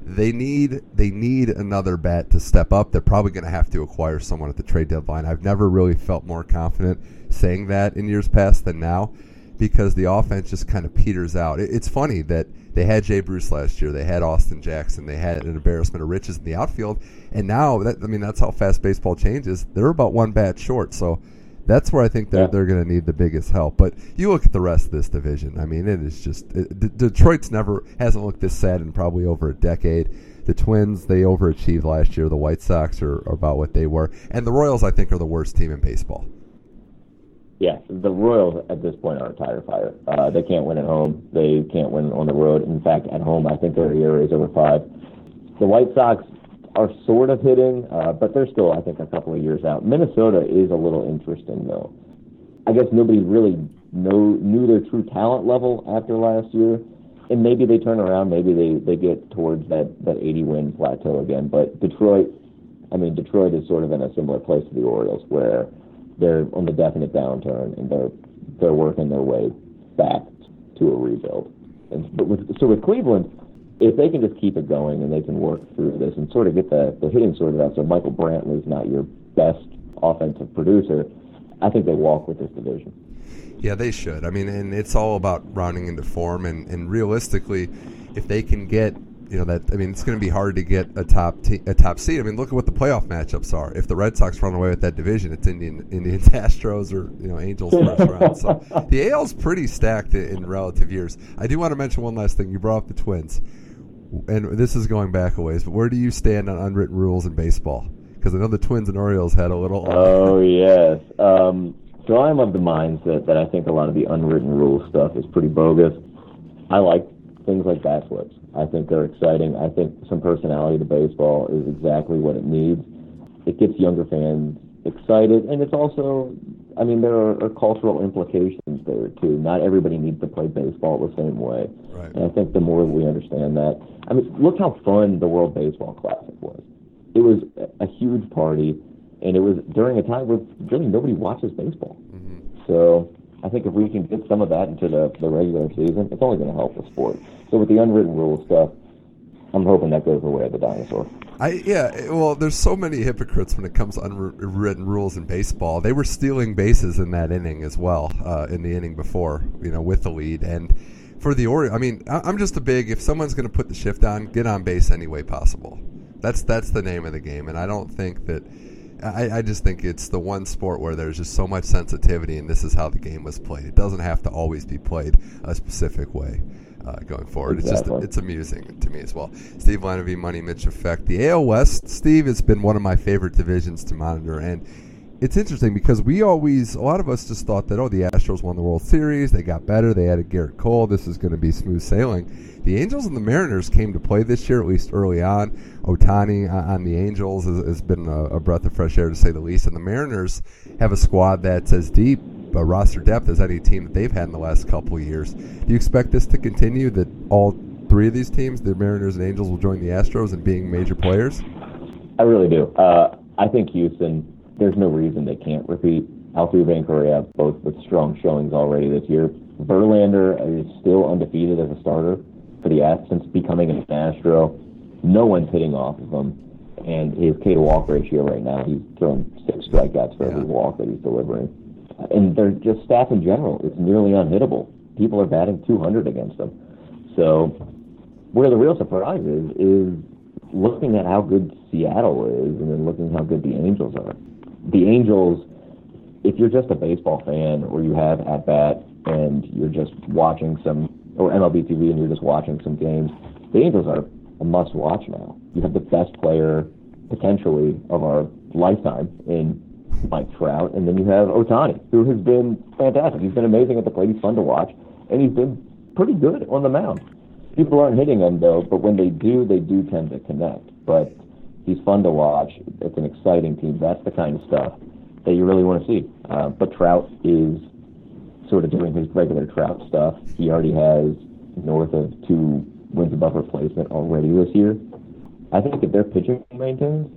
They need they need another bat to step up. They're probably going to have to acquire someone at the trade deadline. I've never really felt more confident saying that in years past than now because the offense just kind of peters out. It, it's funny that they had Jay Bruce last year. They had Austin Jackson. They had an embarrassment of riches in the outfield. And now, that, I mean, that's how fast baseball changes. They're about one bat short. So That's where I think they're yeah. they're going to need the biggest help. But you look at the rest of this division. I mean, it is just it, D- Detroit's never hasn't looked this sad in probably over a decade. The Twins, they overachieved last year. The White Sox are, are about what they were, and the Royals, I think, are the worst team in baseball. Yeah, the Royals at this point are a tire fire. Uh, they can't win at home. They can't win on the road. In fact, at home, I think their E R A is over five. The White Sox are sort of hitting, uh, but they're still, I think, a couple of years out. Minnesota is a little interesting, though. I guess nobody really know, knew their true talent level after last year, and maybe they turn around. Maybe they, they get towards that, that eighty-win plateau again. But Detroit, I mean, Detroit is sort of in a similar place to the Orioles, where they're on the definite downturn, and they're they're working their way back to a rebuild. And but with, so with Cleveland, if they can just keep it going and they can work through this and sort of get the, the hitting sorted out, so Michael Brantley's not your best offensive producer, I think they walk with this division. Yeah, they should. I mean, and it's all about rounding into form, and, and realistically, if they can get, you know, that, I mean, it's going to be hard to get a top te- a top seed. I mean, look at what the playoff matchups are. If the Red Sox run away with that division, it's Indian Indians, Astros, or, you know, Angels first round. So the A L's pretty stacked in, in relative years. I do want to mention one last thing. You brought up the Twins, and this is going back a ways, but where do you stand on unwritten rules in baseball? Because I know the Twins and Orioles had a little. Oh yes. Um, so I'm of the mindset that I think a lot of the unwritten rule stuff is pretty bogus. I like things like bat flips. I think they're exciting. I think some personality to baseball is exactly what it needs. It gets younger fans excited, and it's also, I mean, there are, are cultural implications there, too. Not everybody needs to play baseball the same way. Right. And I think the more we understand that, I mean, look how fun the World Baseball Classic was. It was a huge party, and it was during a time where really nobody watches baseball. Mm-hmm. So I think if we can get some of that into the, the regular season, it's only going to help the sport. So with the unwritten rule stuff, I'm hoping that goes away at the dinosaur. I yeah, well, there's so many hypocrites when it comes to unwritten rules in baseball. They were stealing bases in that inning as well, uh, in the inning before, you know, with the lead. And for the Orioles, I mean, I'm just a big, if someone's going to put the shift on, get on base any way possible. That's that's the name of the game, and I don't think that. I, I just think it's the one sport where there's just so much sensitivity, and this is how the game was played. It doesn't have to always be played a specific way uh, going forward. Exactly. It's just it's amusing to me as well. Steve Lenevy, Money Mitch Effect. The A L West, Steve, has been one of my favorite divisions to monitor, and it's interesting because we always, a lot of us just thought that, oh, the Astros won the World Series, they got better, they added Garrett Cole, this is going to be smooth sailing. The Angels and the Mariners came to play this year, at least early on. Ohtani on the Angels has been a breath of fresh air, to say the least, and the Mariners have a squad that's as deep a roster depth as any team that they've had in the last couple of years. Do you expect this to continue, that all three of these teams, the Mariners and Angels, will join the Astros in being major players? I really do. Uh, I think Houston, there's no reason they can't repeat. Altuve and Correa, both with strong showings already this year. Verlander is still undefeated as a starter for the Astros since becoming an Astro. No one's hitting off of him. And his K-to-walk ratio right now, he's throwing six strikeouts for every walk that he's delivering. And their just staff in general is nearly unhittable. People are batting two hundred against them. So where the real surprise is, is looking at how good Seattle is and then looking how good the Angels are. The Angels, if you're just a baseball fan or you have at bat and you're just watching some, or M L B T V and you're just watching some games, the Angels are a must watch now. You have the best player potentially of our lifetime in Mike Trout, and then you have Ohtani, who has been fantastic. He's been amazing at the plate, he's fun to watch, and he's been pretty good on the mound. People aren't hitting him though, but when they do, they do tend to connect. But he's fun to watch. It's an exciting team. That's the kind of stuff that you really want to see. Uh, but Trout is sort of doing his regular Trout stuff. He already has north of two wins above replacement already this year. I think if their pitching maintains,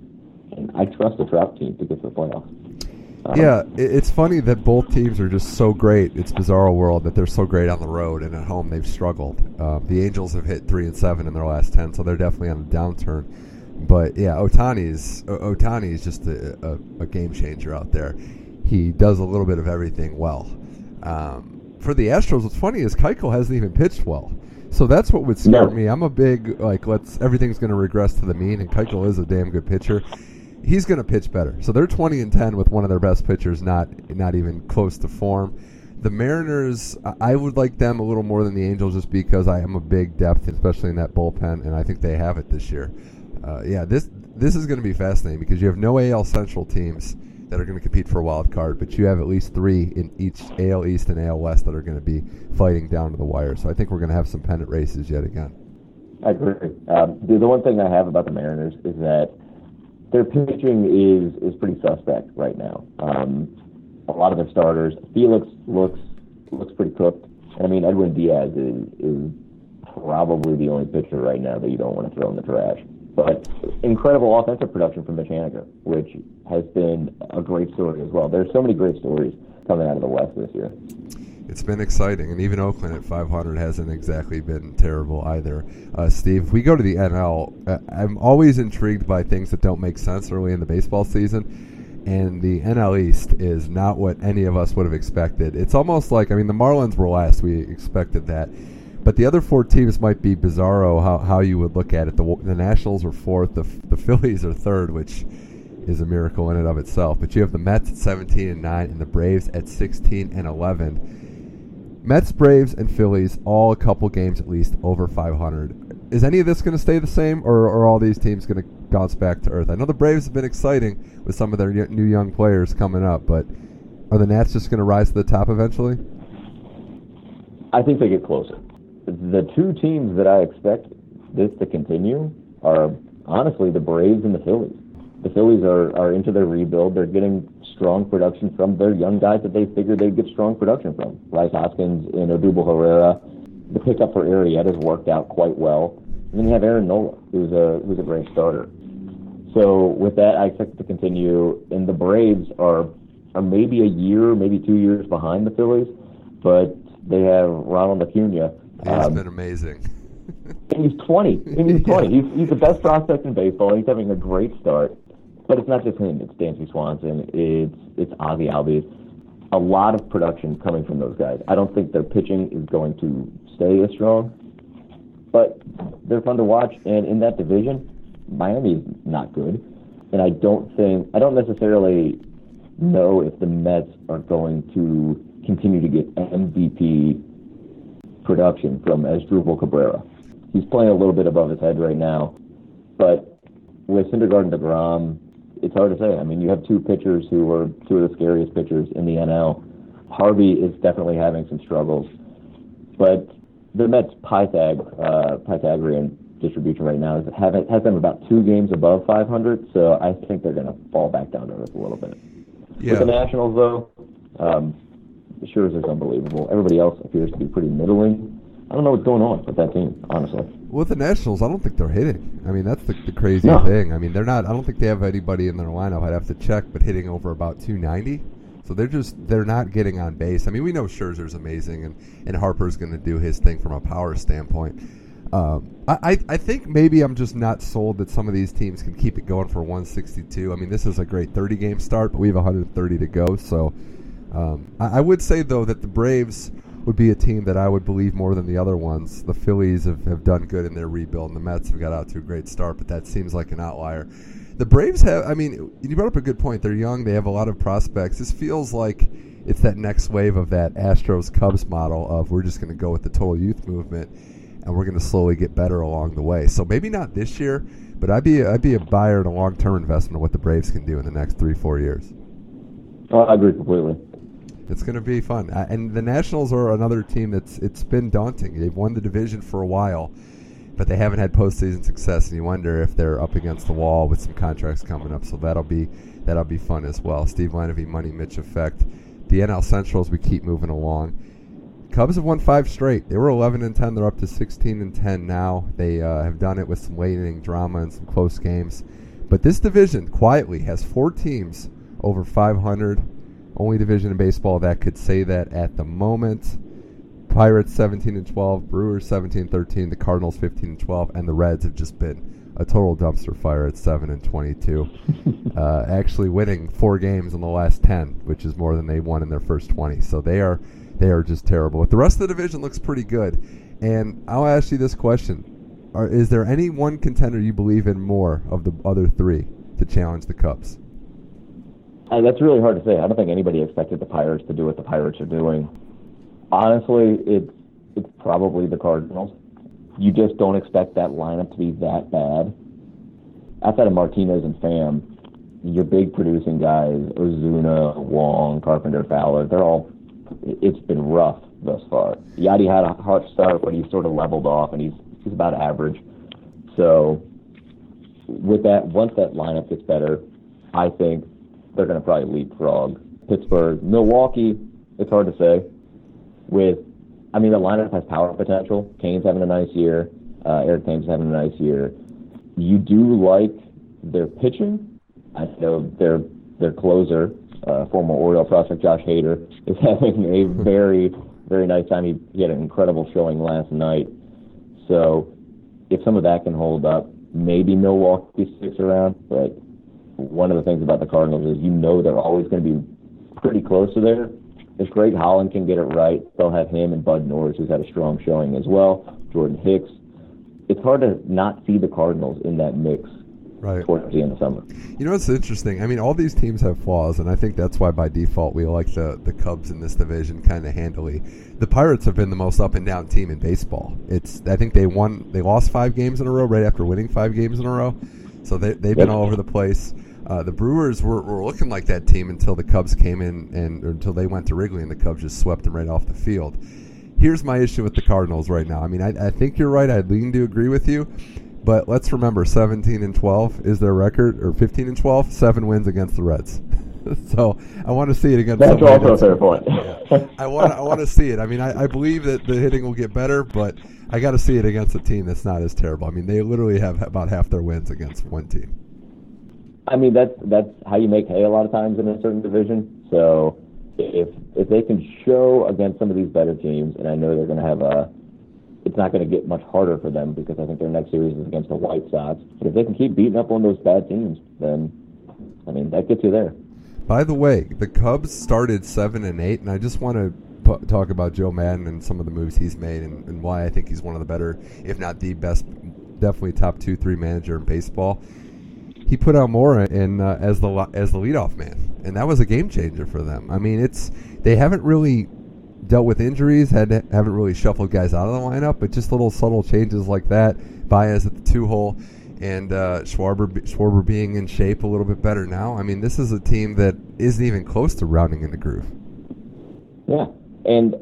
and I trust the Trout team to get to the playoffs. Um, yeah, it's funny that both teams are just so great. It's bizarro world that they're so great on the road, and at home they've struggled. Uh, the Angels have hit three and seven in their last ten, so they're definitely on a downturn. But yeah, Ohtani's Ohtani's just a, a, a game changer out there. He does a little bit of everything well. Um, for the Astros, what's funny is Keuchel hasn't even pitched well, so that's what would scare no. me. I'm a big like let's everything's going to regress to the mean, and Keuchel is a damn good pitcher. he's going to pitch better. So they're twenty and ten with one of their best pitchers not not even close to form. The Mariners, I would like them a little more than the Angels just because I am a big depth, especially in that bullpen, and I think they have it this year. Uh, yeah, this this is going to be fascinating because you have no A L Central teams that are going to compete for a wild card, but you have at least three in each A L East and A L West that are going to be fighting down to the wire. So I think we're going to have some pennant races yet again. I agree. Um, the, the one thing I have about the Mariners is that their pitching is, is pretty suspect right now. Um, a lot of their starters, Felix looks looks pretty cooked. I mean, Edwin Diaz is, is probably the only pitcher right now that you don't want to throw in the trash. But incredible offensive production from Mitch Haniger, which has been a great story as well. There's so many great stories coming out of the West this year. It's been exciting, and even Oakland at five hundred hasn't exactly been terrible either. Uh, Steve, if we go to the N L, I'm always intrigued by things that don't make sense early in the baseball season, and the N L East is not what any of us would have expected. It's almost like, I mean, the Marlins were last, we expected that. But the other four teams might be bizarro how, how you would look at it. The, the Nationals are fourth, the, the Phillies are third, which is a miracle in and of itself. But you have the Mets at seventeen and nine and the Braves at sixteen and eleven. Mets, Braves, and Phillies, all a couple games at least over five hundred. Is any of this going to stay the same, or are all these teams going to bounce back to earth? I know the Braves have been exciting with some of their new young players coming up, but are the Nats just going to rise to the top eventually? I think they get closer. The two teams that I expect this to continue are, honestly, the Braves and the Phillies. The Phillies are, are into their rebuild. They're getting strong production from their young guys that they figured they'd get strong production from. Rice Hoskins and Odubel Herrera. The pickup for Arrieta has worked out quite well. And then you have Aaron Nola, who's a who's a great starter. So with that, I expect it to continue. And the Braves are are maybe a year, maybe two years behind the Phillies, but they have Ronald Acuna. He's um, been amazing. And he's twenty. And he's twenty. Yeah. He's he's the best prospect in baseball. He's having a great start. But it's not just him. It's Dansby Swanson. It's it's Ozzie Albies. A lot of production coming from those guys. I don't think their pitching is going to stay as strong, but they're fun to watch. And in that division, Miami's not good. And I don't think I don't necessarily know if the Mets are going to continue to get M V P production from Asdrubal Cabrera. He's playing a little bit above his head right now, but with Syndergaard and DeGrom, it's hard to say. I mean, you have two pitchers who are two of the scariest pitchers in the N L. Harvey is definitely having some struggles, but the Mets' Pythag, uh, Pythagorean distribution right now is have it, has them about two games above five hundred, so I think they're going to fall back down to earth a little bit. Yeah. With the Nationals, though, um, Scherzer's unbelievable. Everybody else appears to be pretty middling. I don't know what's going on with that team, honestly. With the Nationals, I don't think they're hitting. I mean, that's the, the crazy no. thing. I mean, they're not. I don't think they have anybody in their lineup. I'd have to check, but hitting over about two ninety. So they're just they're not getting on base. I mean, we know Scherzer's amazing, and, and Harper's going to do his thing from a power standpoint. Um, I, I think maybe I'm just not sold that some of these teams can keep it going for one sixty-two. I mean, this is a great thirty-game start, but we have one hundred thirty to go. So um, I, I would say, though, that the Braves would be a team that I would believe more than the other ones. The Phillies have, have done good in their rebuild, and the Mets have got out to a great start, but that seems like an outlier. The Braves have, I mean, you brought up a good point. They're young. They have a lot of prospects. This feels like it's that next wave of that Astros-Cubs model of we're just going to go with the total youth movement, and we're going to slowly get better along the way. So maybe not this year, but I'd be, I'd be a buyer and a long-term investment of what the Braves can do in the next three, four years. Oh, I agree completely. It's going to be fun. Uh, and the Nationals are another team that's it's been daunting. They've won the division for a while, but they haven't had postseason success, and you wonder if they're up against the wall with some contracts coming up. So that'll be that'll be fun as well. Steve Lenevy, Money Mitch Effect. The N L Central as we keep moving along. Cubs have won five straight. They were eleven and ten. They're up to sixteen and ten now. They uh, have done it with some late-inning drama and some close games. But this division quietly has four teams over five hundred. Only division in baseball that could say that at the moment. Pirates seventeen and twelve, Brewers seventeen and thirteen, the Cardinals fifteen and twelve, and the Reds have just been a total dumpster fire at seven and twenty-two. uh, actually winning four games in the last ten, which is more than they won in their first twenty. So they are they are just terrible. But the rest of the division looks pretty good. And I'll ask you this question. Are, is there any one contender you believe in more of the other three to challenge the Cubs? Uh, that's really hard to say. I don't think anybody expected the Pirates to do what the Pirates are doing. Honestly, it's, it's probably the Cardinals. You just don't expect that lineup to be that bad. Outside of Martinez and Pham, your big producing guys, Ozuna, Wong, Carpenter, Fowler, they're all, it's been rough thus far. Yadi had a hot start, but he's sort of leveled off, and he's he's about average. So with that, once that lineup gets better, I think they're going to probably leapfrog Pittsburgh. Milwaukee, it's hard to say. With, I mean, the lineup has power potential. Kane's having a nice year. Uh, Eric Thames having a nice year. You do like their pitching. I know their their closer, uh, former Oriole prospect Josh Hader, is having a very, very nice time. He, he had an incredible showing last night. So if some of that can hold up, maybe Milwaukee sticks around. But one of the things about the Cardinals is you know they're always going to be pretty close to there. If Greg Holland can get it right, they'll have him and Bud Norris, who's had a strong showing as well, Jordan Hicks. It's hard to not see the Cardinals in that mix right towards the end of summer. You know, it's interesting. I mean, all these teams have flaws, and I think that's why by default we like the, the Cubs in this division kind of handily. The Pirates have been the most up and down team in baseball. It's I think they won, they lost five games in a row right after winning five games in a row, so they they've been yep. all over the place. Uh, the Brewers were, were looking like that team until the Cubs came in, and or until they went to Wrigley, and the Cubs just swept them right off the field. Here's my issue with the Cardinals right now. I mean, I, I think you're right. I lean to agree with you, but let's remember seventeen and twelve is their record, or fifteen and twelve, seven wins against the Reds. So I want to see it against. That's also a fair point. Yeah. I want I want to see it. I mean, I, I believe that the hitting will get better, but I got to see it against a team that's not as terrible. I mean, they literally have about half their wins against one team. I mean, that's that's how you make hay a lot of times in a certain division. So if if they can show against some of these better teams, and I know they're going to have a, it's not going to get much harder for them because I think their next series is against the White Sox. But if they can keep beating up on those bad teams, then I mean that gets you there. By the way, the Cubs started seven and eight, and I just want to p- talk about Joe Madden and some of the moves he's made, and, and why I think he's one of the better, if not the best, definitely top two, three manager in baseball. He put Almora in uh, as the as the leadoff man, and that was a game changer for them. I mean, it's they haven't really dealt with injuries, had haven't really shuffled guys out of the lineup, but just little subtle changes like that. Baez at the two hole, and uh, Schwarber Schwarber being in shape a little bit better now. I mean, this is a team that isn't even close to rounding in the groove. Yeah, and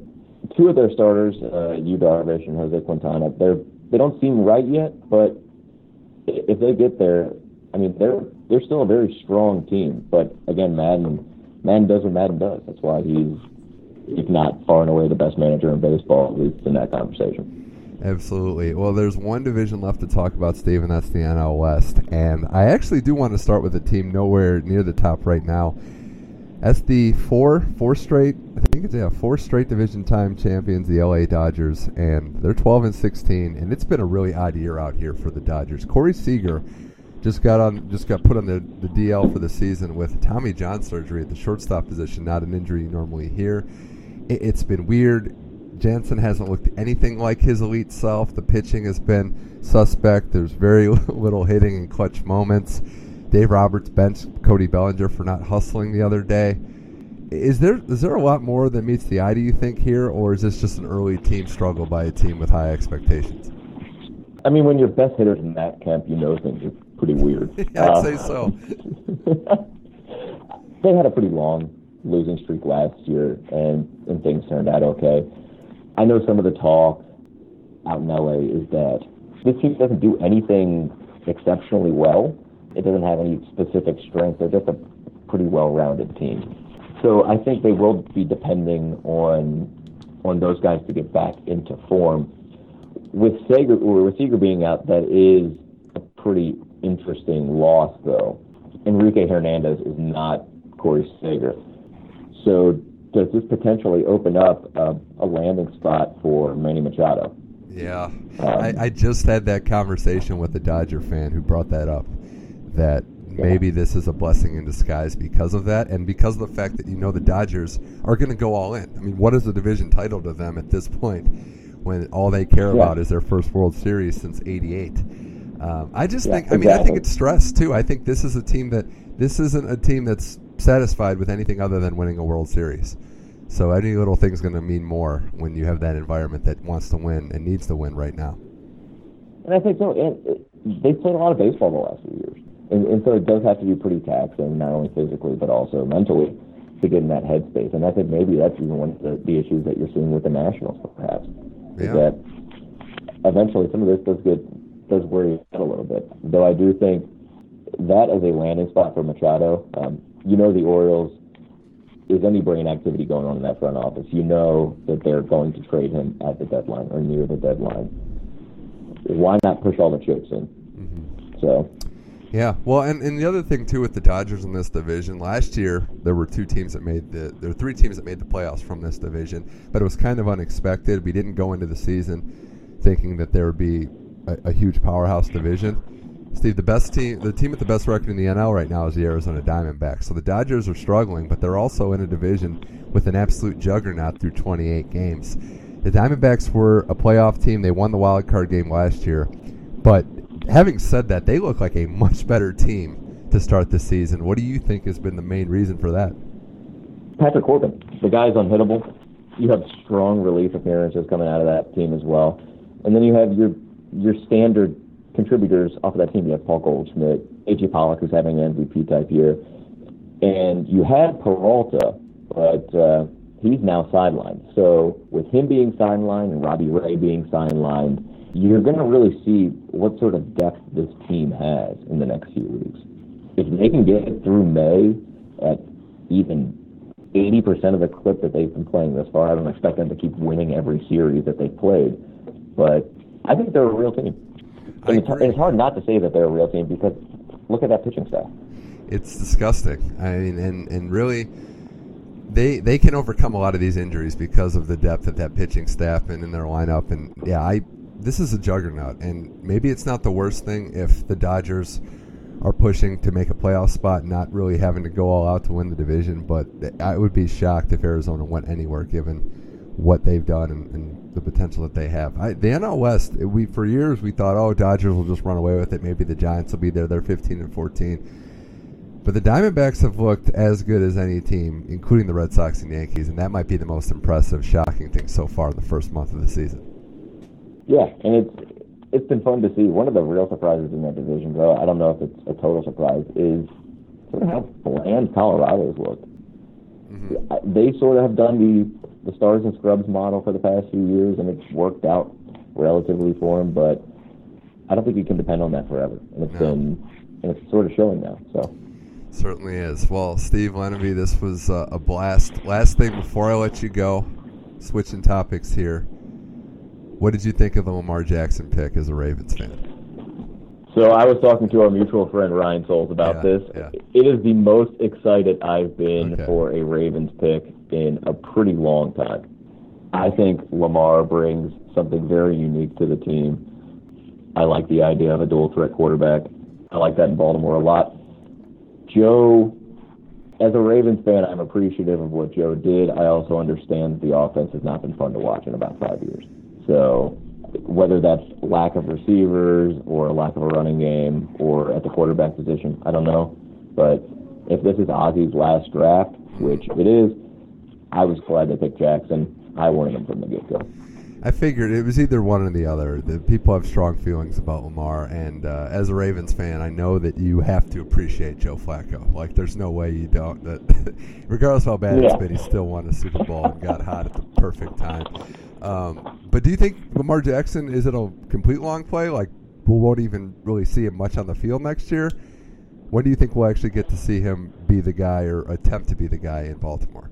two of their starters, uh, Yu Darvish and Jose Quintana, they they don't seem right yet, but if they get there. I mean, they're they're still a very strong team, but again, Madden Madden does what Madden does. That's why he's, if not far and away, the best manager in baseball, at least in that conversation. Absolutely. Well, there's one division left to talk about, Steve, and that's the N L West. And I actually do want to start with a team nowhere near the top right now. That's the four four straight, I think it's yeah, four straight division time champions, the L A Dodgers, and they're twelve and sixteen. And it's been a really odd year out here for the Dodgers. Corey Seager. Just got on. Just got put on the, the D L for the season with Tommy John surgery at the shortstop position. Not an injury you normally hear. It, it's been weird. Jansen hasn't looked anything like his elite self. The pitching has been suspect. There's very little hitting in clutch moments. Dave Roberts benched Cody Bellinger for not hustling the other day. Is there is there a lot more than meets the eye, do you think, here, or is this just an early team struggle by a team with high expectations? I mean, when your best hitter's in that camp, you know things are pretty weird. Yeah, I'd uh, say so. They had a pretty long losing streak last year, and, and things turned out okay. I know some of the talk out in L A is that this team doesn't do anything exceptionally well. It doesn't have any specific strength. They're just a pretty well-rounded team. So I think they will be depending on on those guys to get back into form. With Seager, or with Seager being out, that is a pretty interesting loss, though. Enrique Hernandez is not Corey Seager. So does this potentially open up uh, a landing spot for Manny Machado? Yeah. Um, I, I just had that conversation with a Dodger fan who brought that up, that yeah. maybe this is a blessing in disguise because of that, and because of the fact that you know the Dodgers are going to go all in. I mean, what is the division title to them at this point when all they care yeah. about is their first World Series since eighty-eight? Um, I just yeah, think, I exactly. mean, I think it's stress too. I think this is a team that, this isn't a team that's satisfied with anything other than winning a World Series. So any little thing's going to mean more when you have that environment that wants to win and needs to win right now. And I think so. And they've played a lot of baseball the last few years. And, and so it does have to be pretty taxing, not only physically but also mentally, to get in that headspace. And I think maybe that's even one of the, the issues that you're seeing with the Nationals, perhaps. Yeah. Is that eventually some of this does get does worry a little bit. Though I do think that is a landing spot for Machado. Um, you know the Orioles, is any brain activity going on in that front office, you know that they're going to trade him at the deadline or near the deadline. Why not push all the chips in? Mm-hmm. So. Yeah, well, and, and the other thing, too, with the Dodgers in this division, last year there were two teams that made the – there were three teams that made the playoffs from this division, but it was kind of unexpected. We didn't go into the season thinking that there would be a, a huge powerhouse division. Steve, the best team – the team with the best record in the N L right now is the Arizona Diamondbacks. So the Dodgers are struggling, but they're also in a division with an absolute juggernaut through twenty-eight games. The Diamondbacks were a playoff team. They won the wild card game last year, but – having said that, they look like a much better team to start the season. What do you think has been the main reason for that? Patrick Corbin. The guy's unhittable. You have strong relief appearances coming out of that team as well. And then you have your your standard contributors off of that team. You have Paul Goldschmidt, A J Pollock, who's having an M V P-type year. And you had Peralta, but uh, he's now sidelined. So with him being sidelined and Robbie Ray being sidelined, you're going to really see what sort of depth this team has in the next few weeks. If they can get through May at even eighty percent of the clip that they've been playing thus far, I don't expect them to keep winning every series that they've played, but I think they're a real team. And it's, it's hard not to say that they're a real team because look at that pitching staff. It's disgusting. I mean, and, and really... They they can overcome a lot of these injuries because of the depth of that pitching staff and in their lineup. And, yeah, I this is a juggernaut. And maybe it's not the worst thing if the Dodgers are pushing to make a playoff spot, not really having to go all out to win the division. But I would be shocked if Arizona went anywhere given what they've done and, and the potential that they have. I, the N L West, we for years we thought, oh, Dodgers will just run away with it. Maybe the Giants will be there. They're fifteen and fourteen. But the Diamondbacks have looked as good as any team, including the Red Sox and Yankees, and that might be the most impressive, shocking thing so far in the first month of the season. Yeah, and it's it's been fun to see. One of the real surprises in that division, though, I don't know if it's a total surprise, is sort of how bland Colorado's looked. Mm-hmm. They sort of have done the, the Stars and Scrubs model for the past few years, and it's worked out relatively for them, but I don't think you can depend on that forever. And it's, no. been, and it's sort of showing now, so... Certainly is. Well, Steve Lenevy, this was uh, a blast. Last thing before I let you go, switching topics here. What did you think of the Lamar Jackson pick as a Ravens fan? So I was talking to our mutual friend Ryan Souls about yeah, this. Yeah. It is the most excited I've been okay. for a Ravens pick in a pretty long time. I think Lamar brings something very unique to the team. I like the idea of a dual-threat quarterback. I like that in Baltimore a lot. Joe, as a Ravens fan, I'm appreciative of what Joe did. I also understand the offense has not been fun to watch in about five years. So whether that's lack of receivers or lack of a running game or at the quarterback position, I don't know. But if this is Ozzy's last draft, which it is, I was glad they picked Jackson. I wanted him from the get-go. I figured it was either one or the other. The people have strong feelings about Lamar, and uh, as a Ravens fan, I know that you have to appreciate Joe Flacco. Like, there's no way you don't. That, regardless of how bad yeah. it's been, he still won a Super Bowl and got hot at the perfect time. Um, but do you think Lamar Jackson, is it a complete long play? Like, we won't even really see him much on the field next year? When do you think we'll actually get to see him be the guy or attempt to be the guy in Baltimore?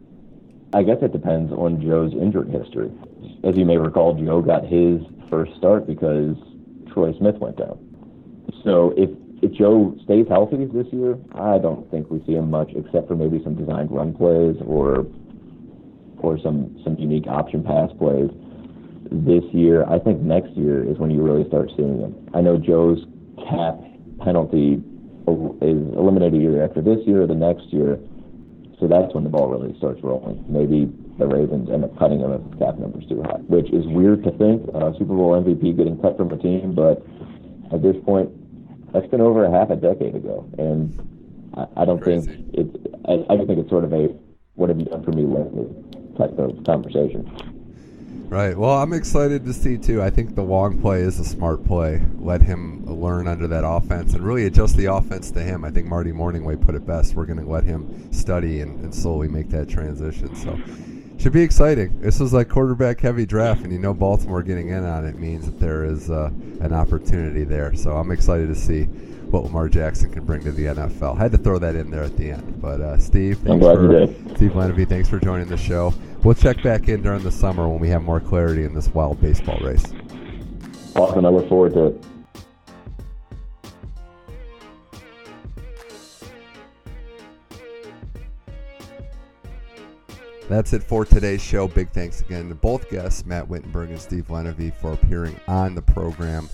I guess it depends on Joe's injury history. As you may recall, Joe got his first start because Troy Smith went down. So if, if Joe stays healthy this year, I don't think we see him much except for maybe some designed run plays or or some, some unique option pass plays this year. I think next year is when you really start seeing him. I know Joe's cap penalty is eliminated either after this year or the next year. So that's when the ball really starts rolling. Maybe the Ravens end up cutting him if the cap number's too high, which is weird to think. Uh, Super Bowl M V P getting cut from a team, but at this point, that's been over a half a decade ago, and I, I don't Crazy. think it's. I, I think it's sort of a "what have you done for me lately" type of conversation. Right. Well, I'm excited to see too. I think the long play is a smart play. Let him learn under that offense and really adjust the offense to him. I think Marty Morningway put it best. We're going to let him study and, and slowly make that transition. So, should be exciting. This was like quarterback heavy draft, and you know Baltimore getting in on it means that there is uh, an opportunity there. So I'm excited to see what Lamar Jackson can bring to the N F L. I had to throw that in there at the end. But uh, Steve, thanks for, Steve Lenevy, thanks for joining the show. We'll check back in during the summer when we have more clarity in this wild baseball race. Awesome. I look forward to it. That's it for today's show. Big thanks again to both guests, Matt Wittenberg and Steve Lenevy, for appearing on the program.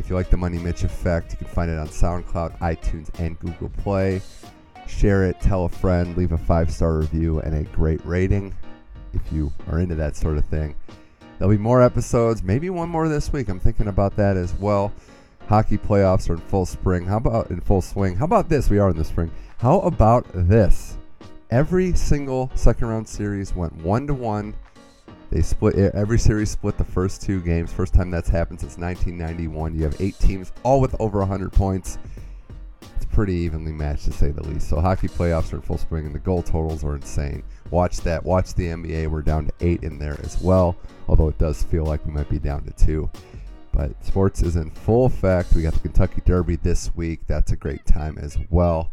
If you like the Money Mitch Effect, you can find it on SoundCloud, iTunes, and Google Play. Share it, tell a friend, leave a five-star review, and a great rating if you are into that sort of thing. There'll be more episodes, maybe one more this week. I'm thinking about that as well. Hockey playoffs are in full spring. How about in full swing? How about this? We are in the spring. How about this? Every single second-round series went one to one. They split every series. Split the first two games. First time that's happened since nineteen ninety-one. You have eight teams, all with over one hundred points. It's pretty evenly matched, to say the least. So hockey playoffs are in full swing, and the goal totals are insane. Watch that. Watch the N B A. We're down to eight in there as well. Although it does feel like we might be down to two. But sports is in full effect. We got the Kentucky Derby this week. That's a great time as well.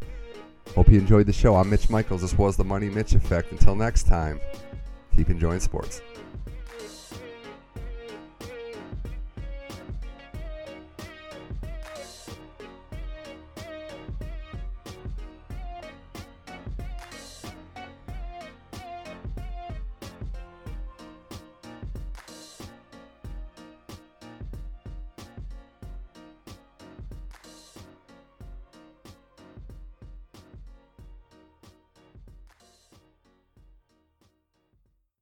Hope you enjoyed the show. I'm Mitch Michaels. This was the Money Mitch Effect. Until next time, keep enjoying sports.